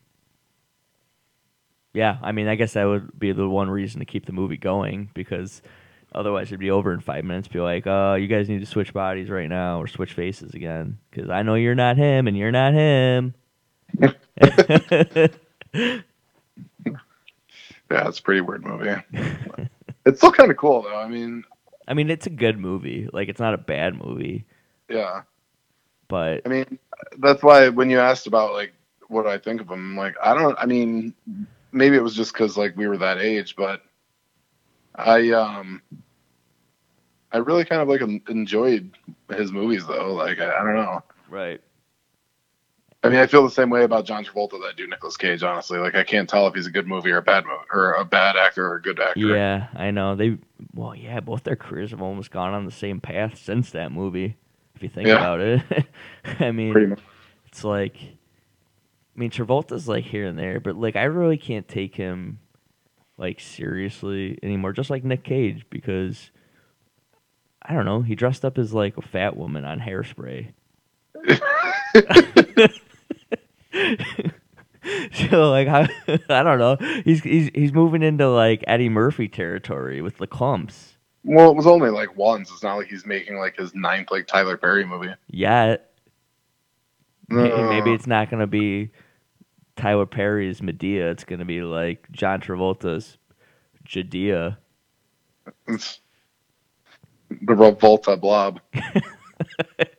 Yeah, I mean, I guess that would be the one reason to keep the movie going, because otherwise it'd be over in five minutes. Be like, oh, you guys need to switch bodies right now or switch faces again, because I know you're not him and you're not him. Yeah, it's a pretty weird movie. It's still kind of cool, though. I mean, I mean, it's a good movie. Like, it's not a bad movie. Yeah. But I mean, that's why when you asked about, like, what do I think of him, I'm like, I don't, I mean... Maybe it was just because like we were that age, but I um I really kind of like enjoyed his movies though. Like I, I don't know, right? I mean, I feel the same way about John Travolta that I do Nicolas Cage. Honestly, like I can't tell if he's a good movie or a bad movie, or a bad actor or a good actor. Yeah, I know they. Well, yeah, both their careers have almost gone on the same path since that movie. If you think yeah. about it, I mean, it's like. I mean, Travolta's, like, here and there, but, like, I really can't take him, like, seriously anymore, just like Nick Cage, because, I don't know, he dressed up as, like, a fat woman on Hairspray. So, like, I, I don't know, he's, he's he's moving into, like, Eddie Murphy territory with the clumps. Well, it was only, like, once. It's not like he's making, like, his ninth, like, Tyler Perry movie. Yeah. No. Maybe it's not going to be Tyler Perry's Medea. It's going to be like John Travolta's Judea. It's the Revolta Blob.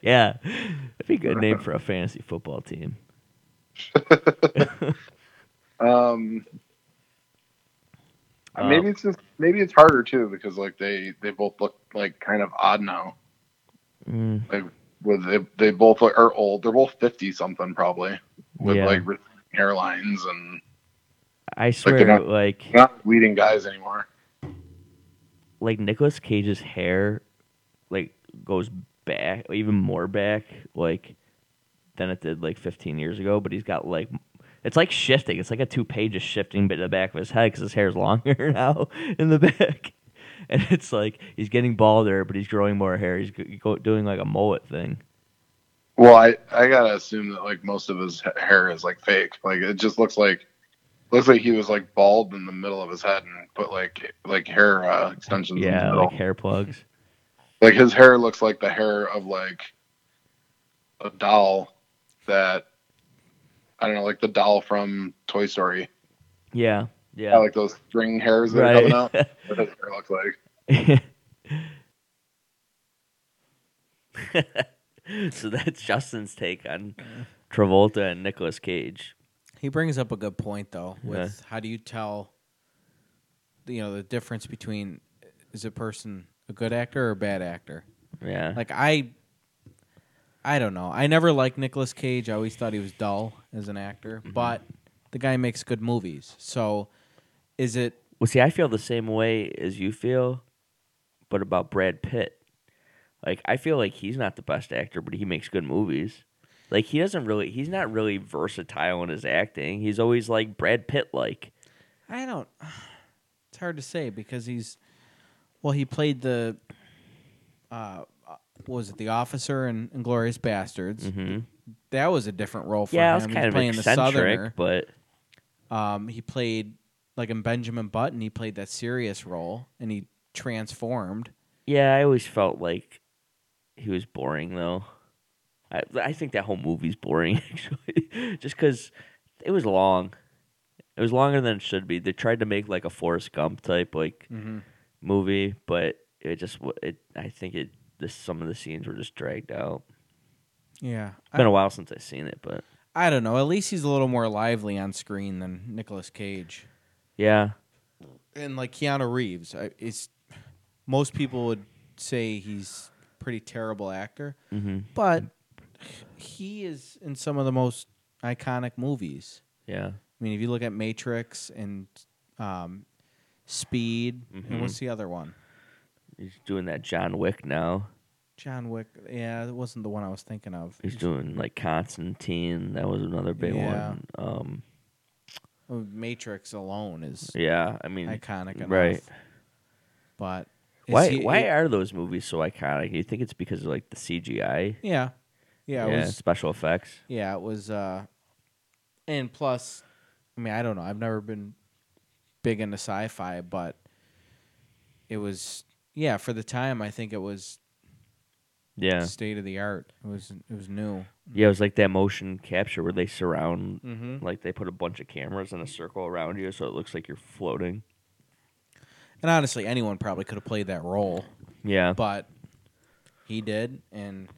Yeah. That'd be a good name for a fantasy football team. Um, um, maybe it's just maybe it's harder too because like they, they both look like kind of odd now. Mm. Like with they they both are old. They're both fifty something probably with yeah. like hairlines and. I swear, like, not, like not leading guys anymore. Like Nicolas Cage's hair, like goes back even more back, like than it did like fifteen years ago. But he's got like. It's like shifting. It's like a toupee just shifting to the back of his head because his hair's longer now in the back. And it's like he's getting balder, but he's growing more hair. He's doing like a mullet thing. Well, I, I got to assume that like most of his hair is like fake. Like it just looks like looks like he was like bald in the middle of his head and put like like hair uh, extensions yeah, in the middle. Yeah, like hair plugs. Like his hair looks like the hair of like a doll that... I don't know, like the doll from Toy Story. Yeah, yeah. yeah like those string hairs that right. are coming out. That's what his hair looks like. So that's Justin's take on Travolta and Nicolas Cage. He brings up a good point, though, with yeah. how do you tell, you know, the difference between is a person a good actor or a bad actor? Yeah. Like, I... I don't know. I never liked Nicolas Cage. I always thought he was dull as an actor, mm-hmm. but the guy makes good movies. So is it... Well, see, I feel the same way as you feel, but about Brad Pitt. Like, I feel like he's not the best actor, but he makes good movies. Like, he doesn't really... He's not really versatile in his acting. He's always, like, Brad Pitt-like. I don't... It's hard to say because he's... Well, he played the... Uh, What was it, the officer in Inglourious Bastards? Mm-hmm. That was a different role for yeah, him. Yeah, was kind of playing eccentric, the southerner, but um, he played like in Benjamin Button. He played that serious role, and he transformed. Yeah, I always felt like he was boring, though. I I think that whole movie's boring, actually, just because it was long. It was longer than it should be. They tried to make like a Forrest Gump type like mm-hmm. movie, but it just it. I think it. This, some of the scenes were just dragged out. Yeah. It's been I, a while since I've seen it, but... I don't know. At least he's a little more lively on screen than Nicolas Cage. Yeah. And, like, Keanu Reeves. I, it's, most people would say he's a pretty terrible actor, mm-hmm. but he is in some of the most iconic movies. Yeah. I mean, if you look at Matrix and um, Speed, mm-hmm. and what's the other one? He's doing that John Wick now. John Wick, yeah, that wasn't the one I was thinking of. He's doing like Constantine. That was another big yeah. one. Um, Matrix alone is yeah, I mean iconic enough. Right. But why he, why it, are those movies so iconic? You think it's because of like the C G I? Yeah, yeah, it yeah was, special effects. Yeah, it was. Uh, and plus, I mean, I don't know. I've never been big into sci-fi, but it was. Yeah, for the time, I think it was yeah. state of the art. It was it was new. Yeah, it was like that motion capture where they surround, mm-hmm. like they put a bunch of cameras in a circle around you so it looks like you're floating. And honestly, anyone probably could have played that role. Yeah. But he did, and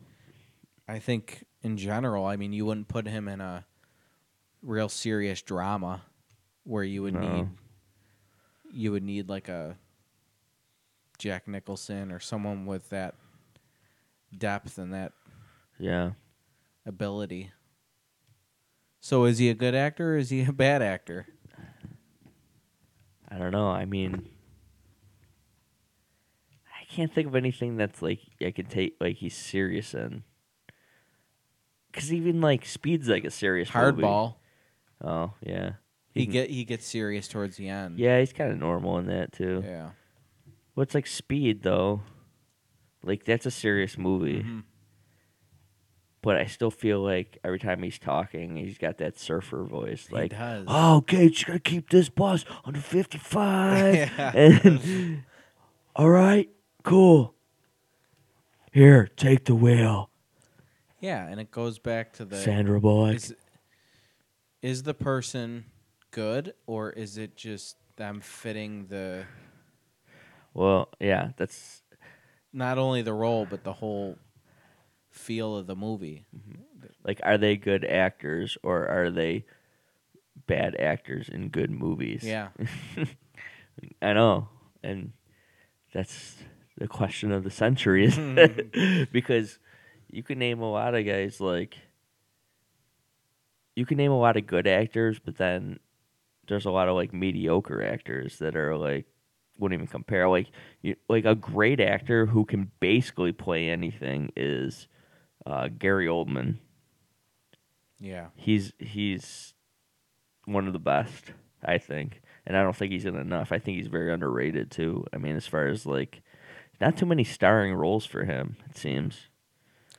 I think in general, I mean, you wouldn't put him in a real serious drama where you would no. need, you would need like a... Jack Nicholson or someone with that depth and that yeah ability. So is he a good actor or is he a bad actor? I don't know. I mean, I can't think of anything that's like I could take like he's serious in. Because even like Speed's like a serious Hardball. Movie. Oh yeah, he, he get he gets serious towards the end. Yeah, he's kind of normal in that too. Yeah. Well, it's like Speed, though. Like, that's a serious movie. Mm-hmm. But I still feel like every time he's talking, he's got that surfer voice. He like, does. Oh, Gage, you gotta keep this bus under fifty-five. Yeah. And, all right, cool. Here, take the wheel. Yeah, and it goes back to the... Sandra Bullock. Is, is the person good, or is it just them fitting the... Well, yeah, that's... Not only the role, but the whole feel of the movie. Mm-hmm. Like, are they good actors, or are they bad actors in good movies. Yeah. I know. And that's the question of the century, isn't it? Because you can name a lot of guys like... You can name a lot of good actors, but then there's a lot of like mediocre actors that are like wouldn't even compare. Like, you, like a great actor who can basically play anything is uh, Gary Oldman. Yeah, he's he's one of the best, I think, and I don't think he's in enough. I think he's very underrated too. I mean, as far as like, not too many starring roles for him, it seems.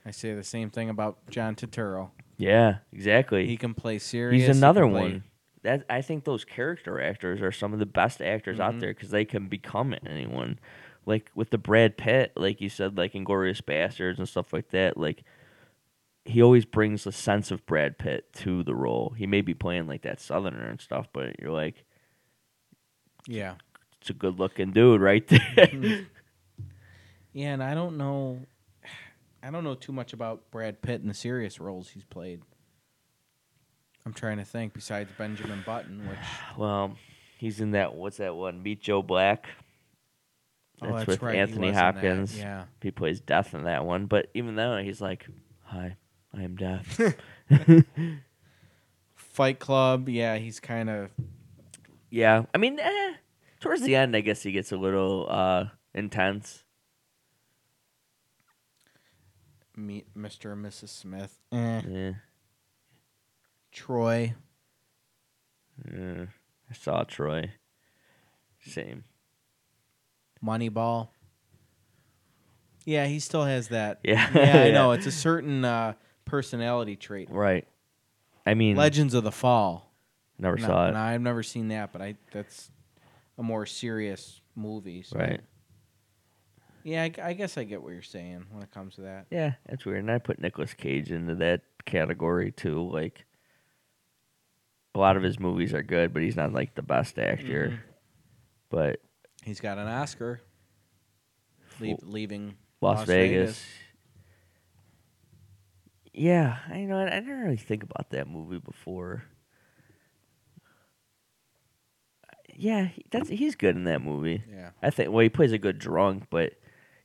I say the same thing about John Turturro. Yeah, exactly. He can play serious. He's another he one. Play... That I think those character actors are some of the best actors mm-hmm. out there because they can become anyone. Like with the Brad Pitt, like you said, like Inglourious Basterds and stuff like that, like he always brings the sense of Brad Pitt to the role. He may be playing like that Southerner and stuff, but you're like, yeah, it's a good-looking dude right there. Mm-hmm. Yeah, and I don't know... I don't know too much about Brad Pitt and the serious roles he's played. I'm trying to think, besides Benjamin Button, which... Well, he's in that, what's that one, Meet Joe Black? That's, oh, that's with right. Anthony Hopkins. That, yeah. He plays Death in that one, but even though he's like, hi, I am Death. Fight Club, yeah, he's kind of... Yeah, I mean, eh, towards the end, I guess he gets a little uh, intense. Meet Mister and Missus Smith. Eh. Yeah. Troy. Yeah, I saw Troy. Same. Moneyball. Yeah, he still has that. Yeah, yeah, I yeah. know. It's a certain uh, personality trait. Right. I mean, Legends of the Fall. Never no, saw it. No, I've never seen that, but I that's a more serious movie. So. Right. Yeah, I, I guess I get what you're saying when it comes to that. Yeah, that's weird. And I put Nicolas Cage into that category, too. Like, a lot of his movies are good, but he's not, like, the best actor. Mm-hmm. But... He's got an Oscar. Le- leaving Las, Las Vegas. Vegas. Yeah, I know. I didn't really think about that movie before. Yeah, that's he's good in that movie. Yeah, I think. Well, he plays a good drunk, but...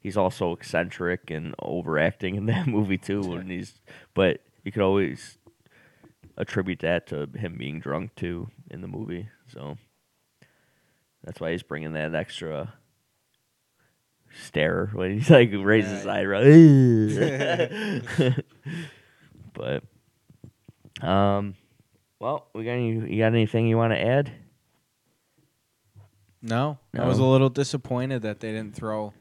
He's also eccentric and overacting in that movie too, and he's. But you could always attribute that to him being drunk too in the movie, so that's why he's bringing that extra stare when he's like raises yeah, his eyebrows. But, um, well, we got any? You got anything you want to add? No, no, I was a little disappointed that they didn't throw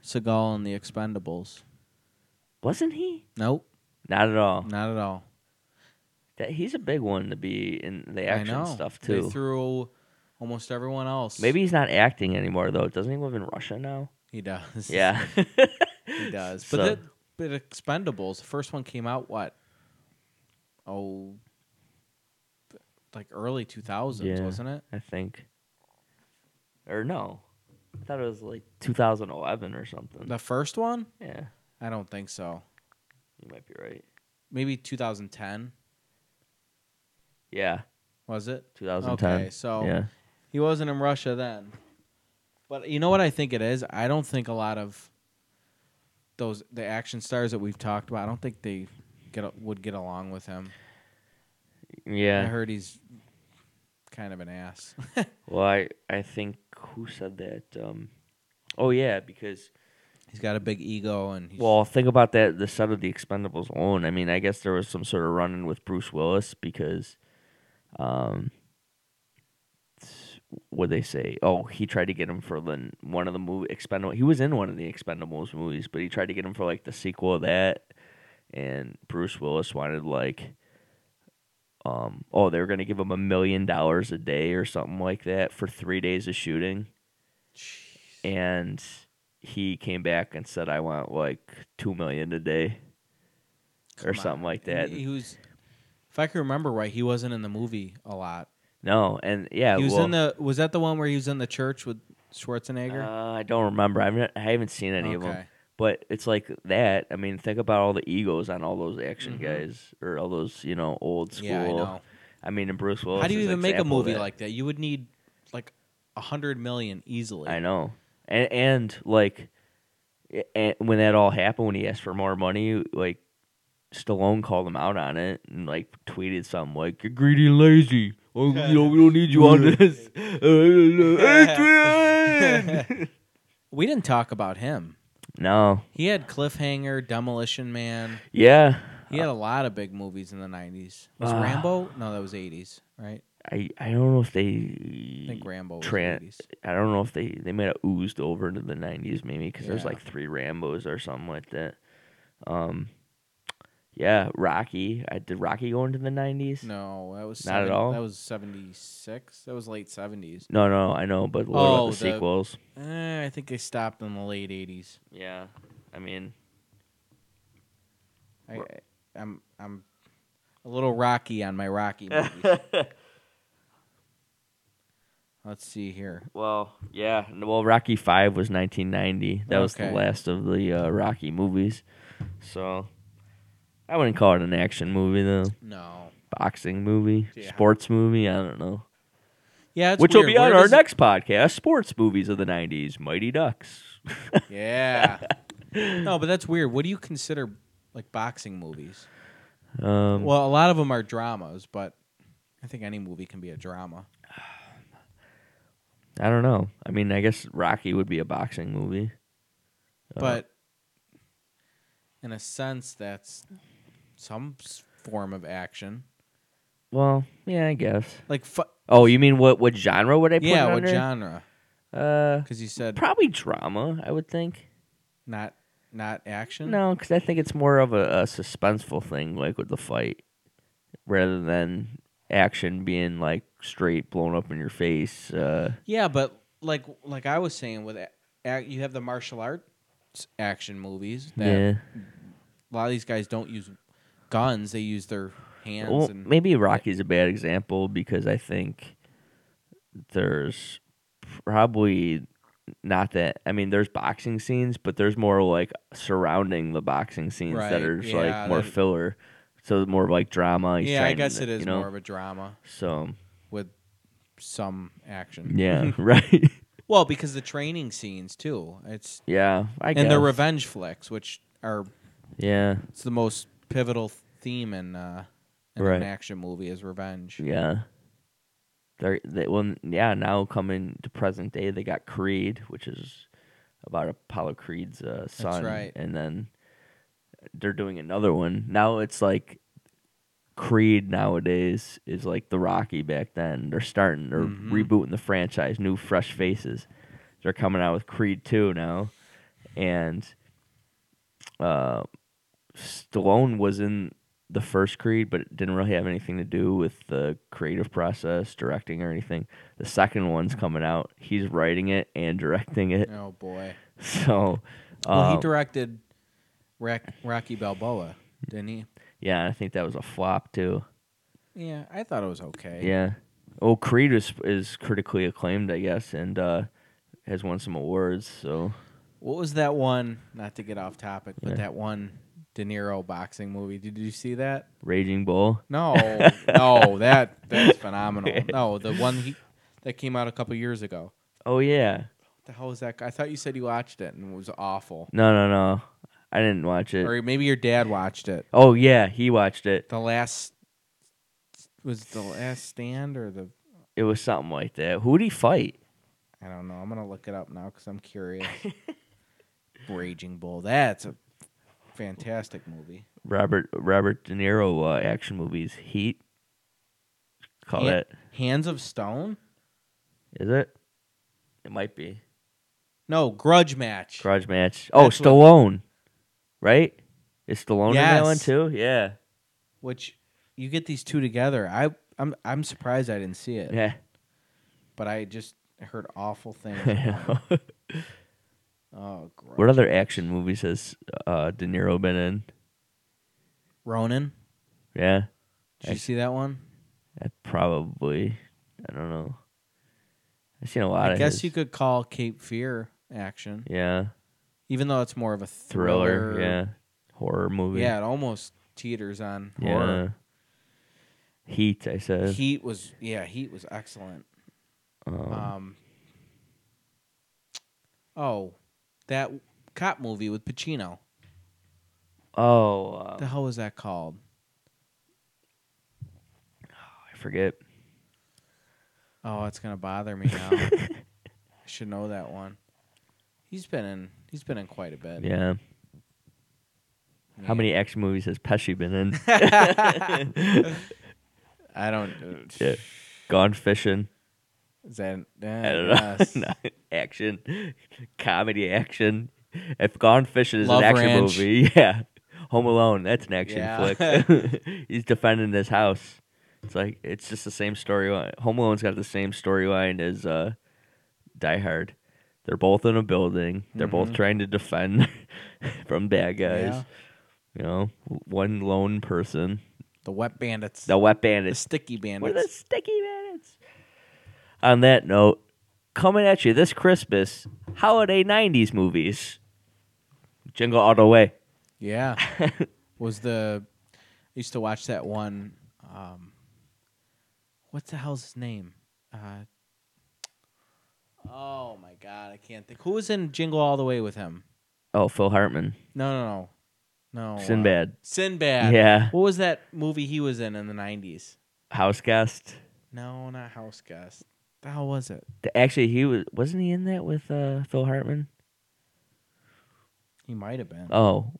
Seagal in The Expendables. Wasn't he? Nope. Not at all. Not at all. That, he's a big one to be in the action stuff, too. They threw almost everyone else. Maybe he's not acting anymore, though. Doesn't he live in Russia now? He does. Yeah. He does. But, so. that, but Expendables, the first one came out, what? Oh, like early two thousands, yeah, wasn't it? I think. Or no. I thought it was like two thousand eleven or something. The first one? Yeah. I don't think so. You might be right. Maybe two thousand ten? Yeah. Was it? two thousand ten. Okay, so yeah. He wasn't in Russia then. But you know what I think it is? I don't think a lot of those the action stars that we've talked about, I don't think they get would get along with him. Yeah. I heard he's... kind of an ass. Well, I, I think who said that? Um, oh yeah, because he's got a big ego and he's... Well, think about that. The set of The Expendables alone. I mean, I guess there was some sort of run-in with Bruce Willis because, um, what they say? Oh, he tried to get him for the one of the movie Expendables. He was in one of the Expendables movies, but he tried to get him for like the sequel of that, and Bruce Willis wanted like. Um, oh, they were going to give him a million dollars a day or something like that for three days of shooting. Jeez. And he came back and said, I want like two million a day Come or something on. Like that. He was, if I can remember right, he wasn't in the movie a lot. No, and yeah. He was, well, in the, was that the one where he was in the church with Schwarzenegger? Uh, I don't remember. I haven't, I haven't seen any okay. of them. But it's like that. I mean, think about all the egos on all those action mm-hmm. guys or all those, you know, old school. Yeah, I know. I mean, and Bruce Willis. How do you even make a movie that, like that? You would need like a hundred million easily. I know, and and like, and when that all happened, when he asked for more money, like Stallone called him out on it and like tweeted something like, "You're greedy and lazy. Oh, you know, we don't need you on this." Adrian! We didn't talk about him. No. He had Cliffhanger, Demolition Man. Yeah. He had a lot of big movies in the nineties. Was uh, Rambo? No, that was eighties, right? I, I don't know if they... I think Rambo was tra- eighties. I don't know if they... They might have oozed over into the nineties, maybe, because yeah. there's like three Rambos or something like that. Um, Yeah, Rocky. I, did Rocky go into the nineties? No, that was... Not seventy, at all? That was seventy-six? That was late seventies. No, no, I know, but what oh, about the, the sequels? Eh, I think they stopped in the late eighties. Yeah, I mean... I... I'm I'm a little rocky on my Rocky movies. Let's see here. Well, yeah. Well, Rocky five was nineteen ninety. That okay. was the last of the uh, Rocky movies. So I wouldn't call it an action movie, though. No. Boxing movie, yeah. sports movie, I don't know. Yeah, it's Which weird. will be Where on our it... next podcast, Sports Movies of the nineties, Mighty Ducks. Yeah. No, but that's weird. What do you consider... Like boxing movies. Um, well, a lot of them are dramas, but I think any movie can be a drama. I don't know. I mean, I guess Rocky would be a boxing movie. But uh, in a sense, that's some form of action. Well, yeah, I guess. Like, fu- Oh, you mean what, what genre would I put yeah, it under? Yeah, what genre? Because uh, you said... Probably drama, I would think. Not... Not action? No, because I think it's more of a, a suspenseful thing, like with the fight, rather than action being like straight blown up in your face. Uh, yeah, but like like I was saying, with a, a, you have the martial arts action movies. That yeah. A lot of these guys don't use guns; they use their hands. Well, and maybe Rocky's a bad example because I think there's probably. Not that I mean, there's boxing scenes, but there's more like surrounding the boxing scenes right, that are yeah, like more filler, so more like drama. Yeah, I guess it is you know? more of a drama. So with some action. Yeah, right. Well, because the training scenes too. It's yeah, I guess. And the revenge flicks, which are yeah, it's the most pivotal theme in, uh, in right. an action movie is revenge. Yeah. They, well, yeah, now coming to present day, they got Creed, which is about Apollo Creed's uh, son. That's right. And then they're doing another one. Now it's like Creed nowadays is like the Rocky back then. They're starting, they're mm-hmm. rebooting the franchise, new fresh faces. They're coming out with Creed two now. And uh, Stallone was in... the first Creed, but it didn't really have anything to do with the creative process, directing or anything. The second one's coming out. He's writing it and directing it. Oh, boy. So, Well, um, he directed Rocky Balboa, didn't he? Yeah, I think that was a flop, too. Yeah, I thought it was okay. Yeah. Oh, Creed is, is critically acclaimed, I guess, and uh, has won some awards, so... What was that one, not to get off topic, but yeah. that one... De Niro boxing movie. Did you see that? Raging Bull? No, no, that that's phenomenal. No, the one he, that came out a couple years ago. Oh yeah. What the hell is that? I thought you said you watched it and it was awful. No, no, no, I didn't watch it. Or maybe your dad watched it. Oh yeah, he watched it. The last was the last stand or the. It was something like that. Who'd he fight? I don't know. I'm gonna look it up now because I'm curious. Raging Bull. That's a. Fantastic movie. Robert Robert De Niro uh, action movies. Heat. Call Han- it Hands of Stone. Is it? It might be. No, Grudge Match. Grudge Match. Oh, That's Stallone. What... Right? Is Stallone yes. in that one too? Yeah. Which you get these two together. I I'm I'm surprised I didn't see it. Yeah. But I just heard awful things. Oh, gross. What other action movies has uh, De Niro been in? Ronin? Yeah. Did I, you see that one? I probably. I don't know. I've seen a lot I of guess his. You could call Cape Fear action. Yeah. Even though it's more of a thriller. thriller yeah. Horror movie. Yeah, it almost teeters on yeah. horror. Heat, I said. Heat was, yeah, Heat was excellent. Um, um Oh, that cop movie with Pacino. Oh. Uh, the hell was that called? I forget. Oh, it's gonna bother me now. I should know that one. He's been in. He's been in quite a bit. Yeah. yeah. How many action movies has Pesci been in? I don't. Yeah. Gone Fishing. Is that? Uh, I don't yes. know. Action, comedy, action. If Gone Fishing is Love an action Ranch. movie, yeah. Home Alone, that's an action yeah. flick. He's defending his house. It's like it's just the same storyline. Home Alone's got the same storyline as uh, Die Hard. They're both in a building. They're mm-hmm. both trying to defend from bad guys. Yeah. You know, one lone person. The wet bandits. The wet bandits. The sticky bandits. We're the sticky bandits. On that note, coming at you this Christmas, holiday nineties movies. Jingle All the Way. Yeah. Was the I used to watch that one. Um, What's the hell's his name? Uh, oh, my God. I can't think. Who was in Jingle All the Way with him? Oh, Phil Hartman. No, no, no. no Sinbad. Uh, Sinbad. Yeah. What was that movie he was in in the nineties? Houseguest. No, not Houseguest. The hell was it? The, actually, he was, wasn't he in that with uh, Phil Hartman? He might have been. Oh.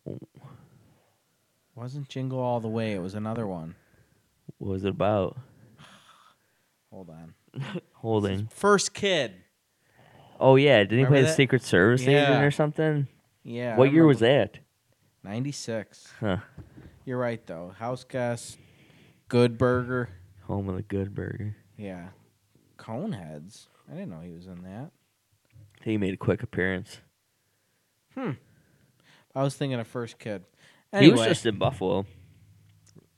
Wasn't Jingle All the Way. It was another one. What was it about? Hold on. Holding. First Kid. Oh, yeah. Didn't remember he play that? The Secret Service yeah. agent or something? Yeah. What year was that? ninety-six. Huh. You're right, though. Houseguest, Good Burger. Home of the Good Burger. Yeah. Coneheads. I didn't know he was in that. He made a quick appearance. Hmm. I was thinking of First Kid. Anyway. He was just in Buffalo.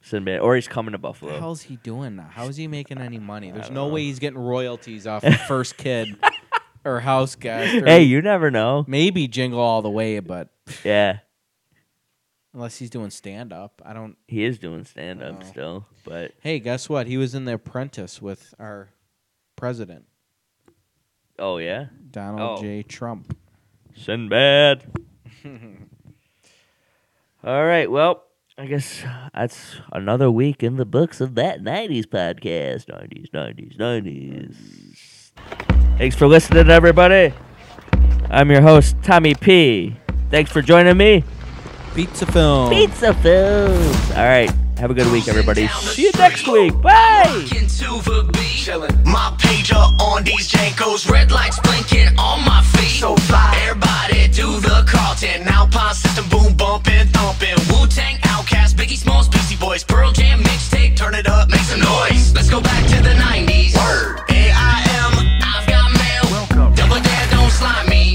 Sinbad, or he's coming to Buffalo. What the hell's he doing now? How is he making any money? There's no know. way he's getting royalties off of First Kid or Houseguest. Hey, you never know. Maybe Jingle All the Way, but yeah. Unless he's doing stand up. I don't He is doing stand up still. But hey, guess what? He was in The Apprentice with our president. Oh yeah? Donald oh. J. Trump. Sinbad. All right, well, I guess that's another week in the books of that nineties podcast. nineties, nineties, nineties. Thanks for listening, everybody. I'm your host, Tommy P. Thanks for joining me. Pizza Film. Pizza Films. All right. Have a good week, everybody. See you next week. Bye. My pager on these Jankos. Red lights blinking on my feet. So fly. Everybody do the Carlton. Alpine system boom bumping, thumping. Wu-Tang, Outcast, Biggie Smalls, Beastie Boys, Pearl Jam mixtape. Turn it up, make some noise. Let's go back to the nineties. Word. A I M. I've got mail. Welcome. Double dare, don't slime me.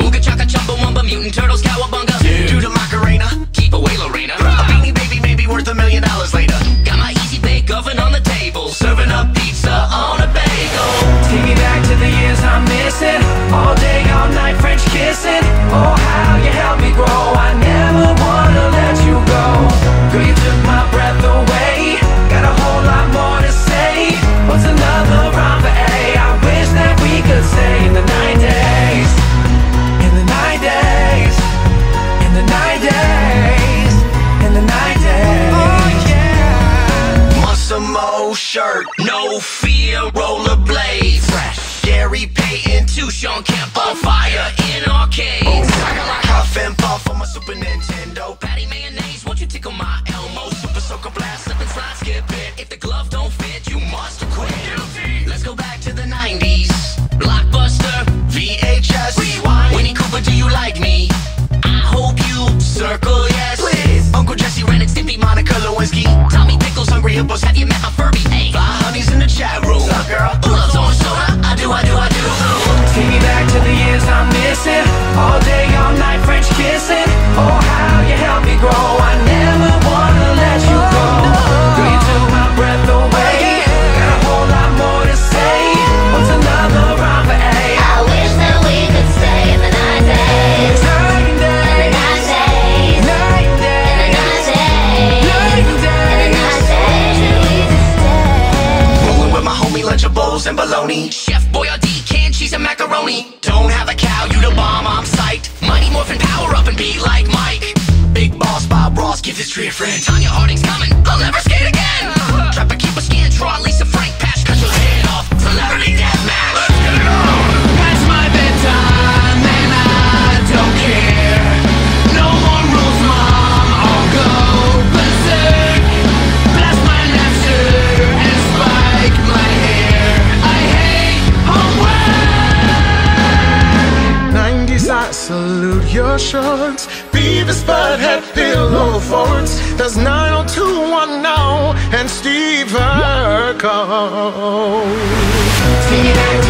Ooga Chaka Chumbawamba, Mutant Turtles, Cowabunga. Do the Macarena. Keep away, Lorena. A beanie baby, maybe worth a million dollars later. Got my easy bake oven on the table. Serving up pizza on a bagel. Take me back to the years I'm missing. All day, all night, French kissing. Oh, how you helped me grow. I never wanna let you go. Girl, you took my breath away. Got a whole lot more to say. What's another rhyme for A? I wish that we could stay in the nineties. In the nineties. In the nineties, in the nineties, oh yeah. Massimo shirt, no fear, rollerblades. Fresh, Gary Payton to Sean Campbell, fire in arcades. Huff and puff on my Super Nintendo. Patty mayonnaise, won't you tickle my Elmo? Super Soaker blast, slip and slide, skip it. If the glove don't fit, you must acquit. Guilty. Let's go back to the nineties. Blockbuster, V H S, rewind. Winnie Cooper, do you like me? Hope you circle, yes. Please. Uncle Jesse, Ren and Stimpy, Monica Lewinsky, Tommy Pickles, Hungry Hippos. Have you met my Furby? Hey, fly honeys in the chat room. What's up, girl? Who loves orange soda? I do, I do, I do. Take me back to the years I'm missing. All day, all night, French kissing. Oh, how you helped me grow. I never wanna let you go. Oh, no. Girl, you took my breath away. Oh, yeah. Got a whole lot more to say. What's another rhyme for A? I wish that we could stay in the nineties. Night, day, in the night, day, in the night, day, in the night, day, and bologna. Chef Boyardee, canned cheese and macaroni. Don't have a cow, you the bomb, I'm psyched. Mighty Morphin, power up and be like Mike. Big Boss Bob Ross, give this tree a friend. Tanya Harding's coming, I'll never skate again. Trapper Keeper Scan, draw Lisa Frank, Pash, cut your head off, celebrity deathmatch. Let's get it on! Past my bedtime and I don't care. No more rules, Mom, I'll go berserk. Blast my napster and spike my hair. I hate homework. nineties, I salute your shorts. Beavis, Butthead, Bill Forts. There's nine oh two one now, and Steve Urkel.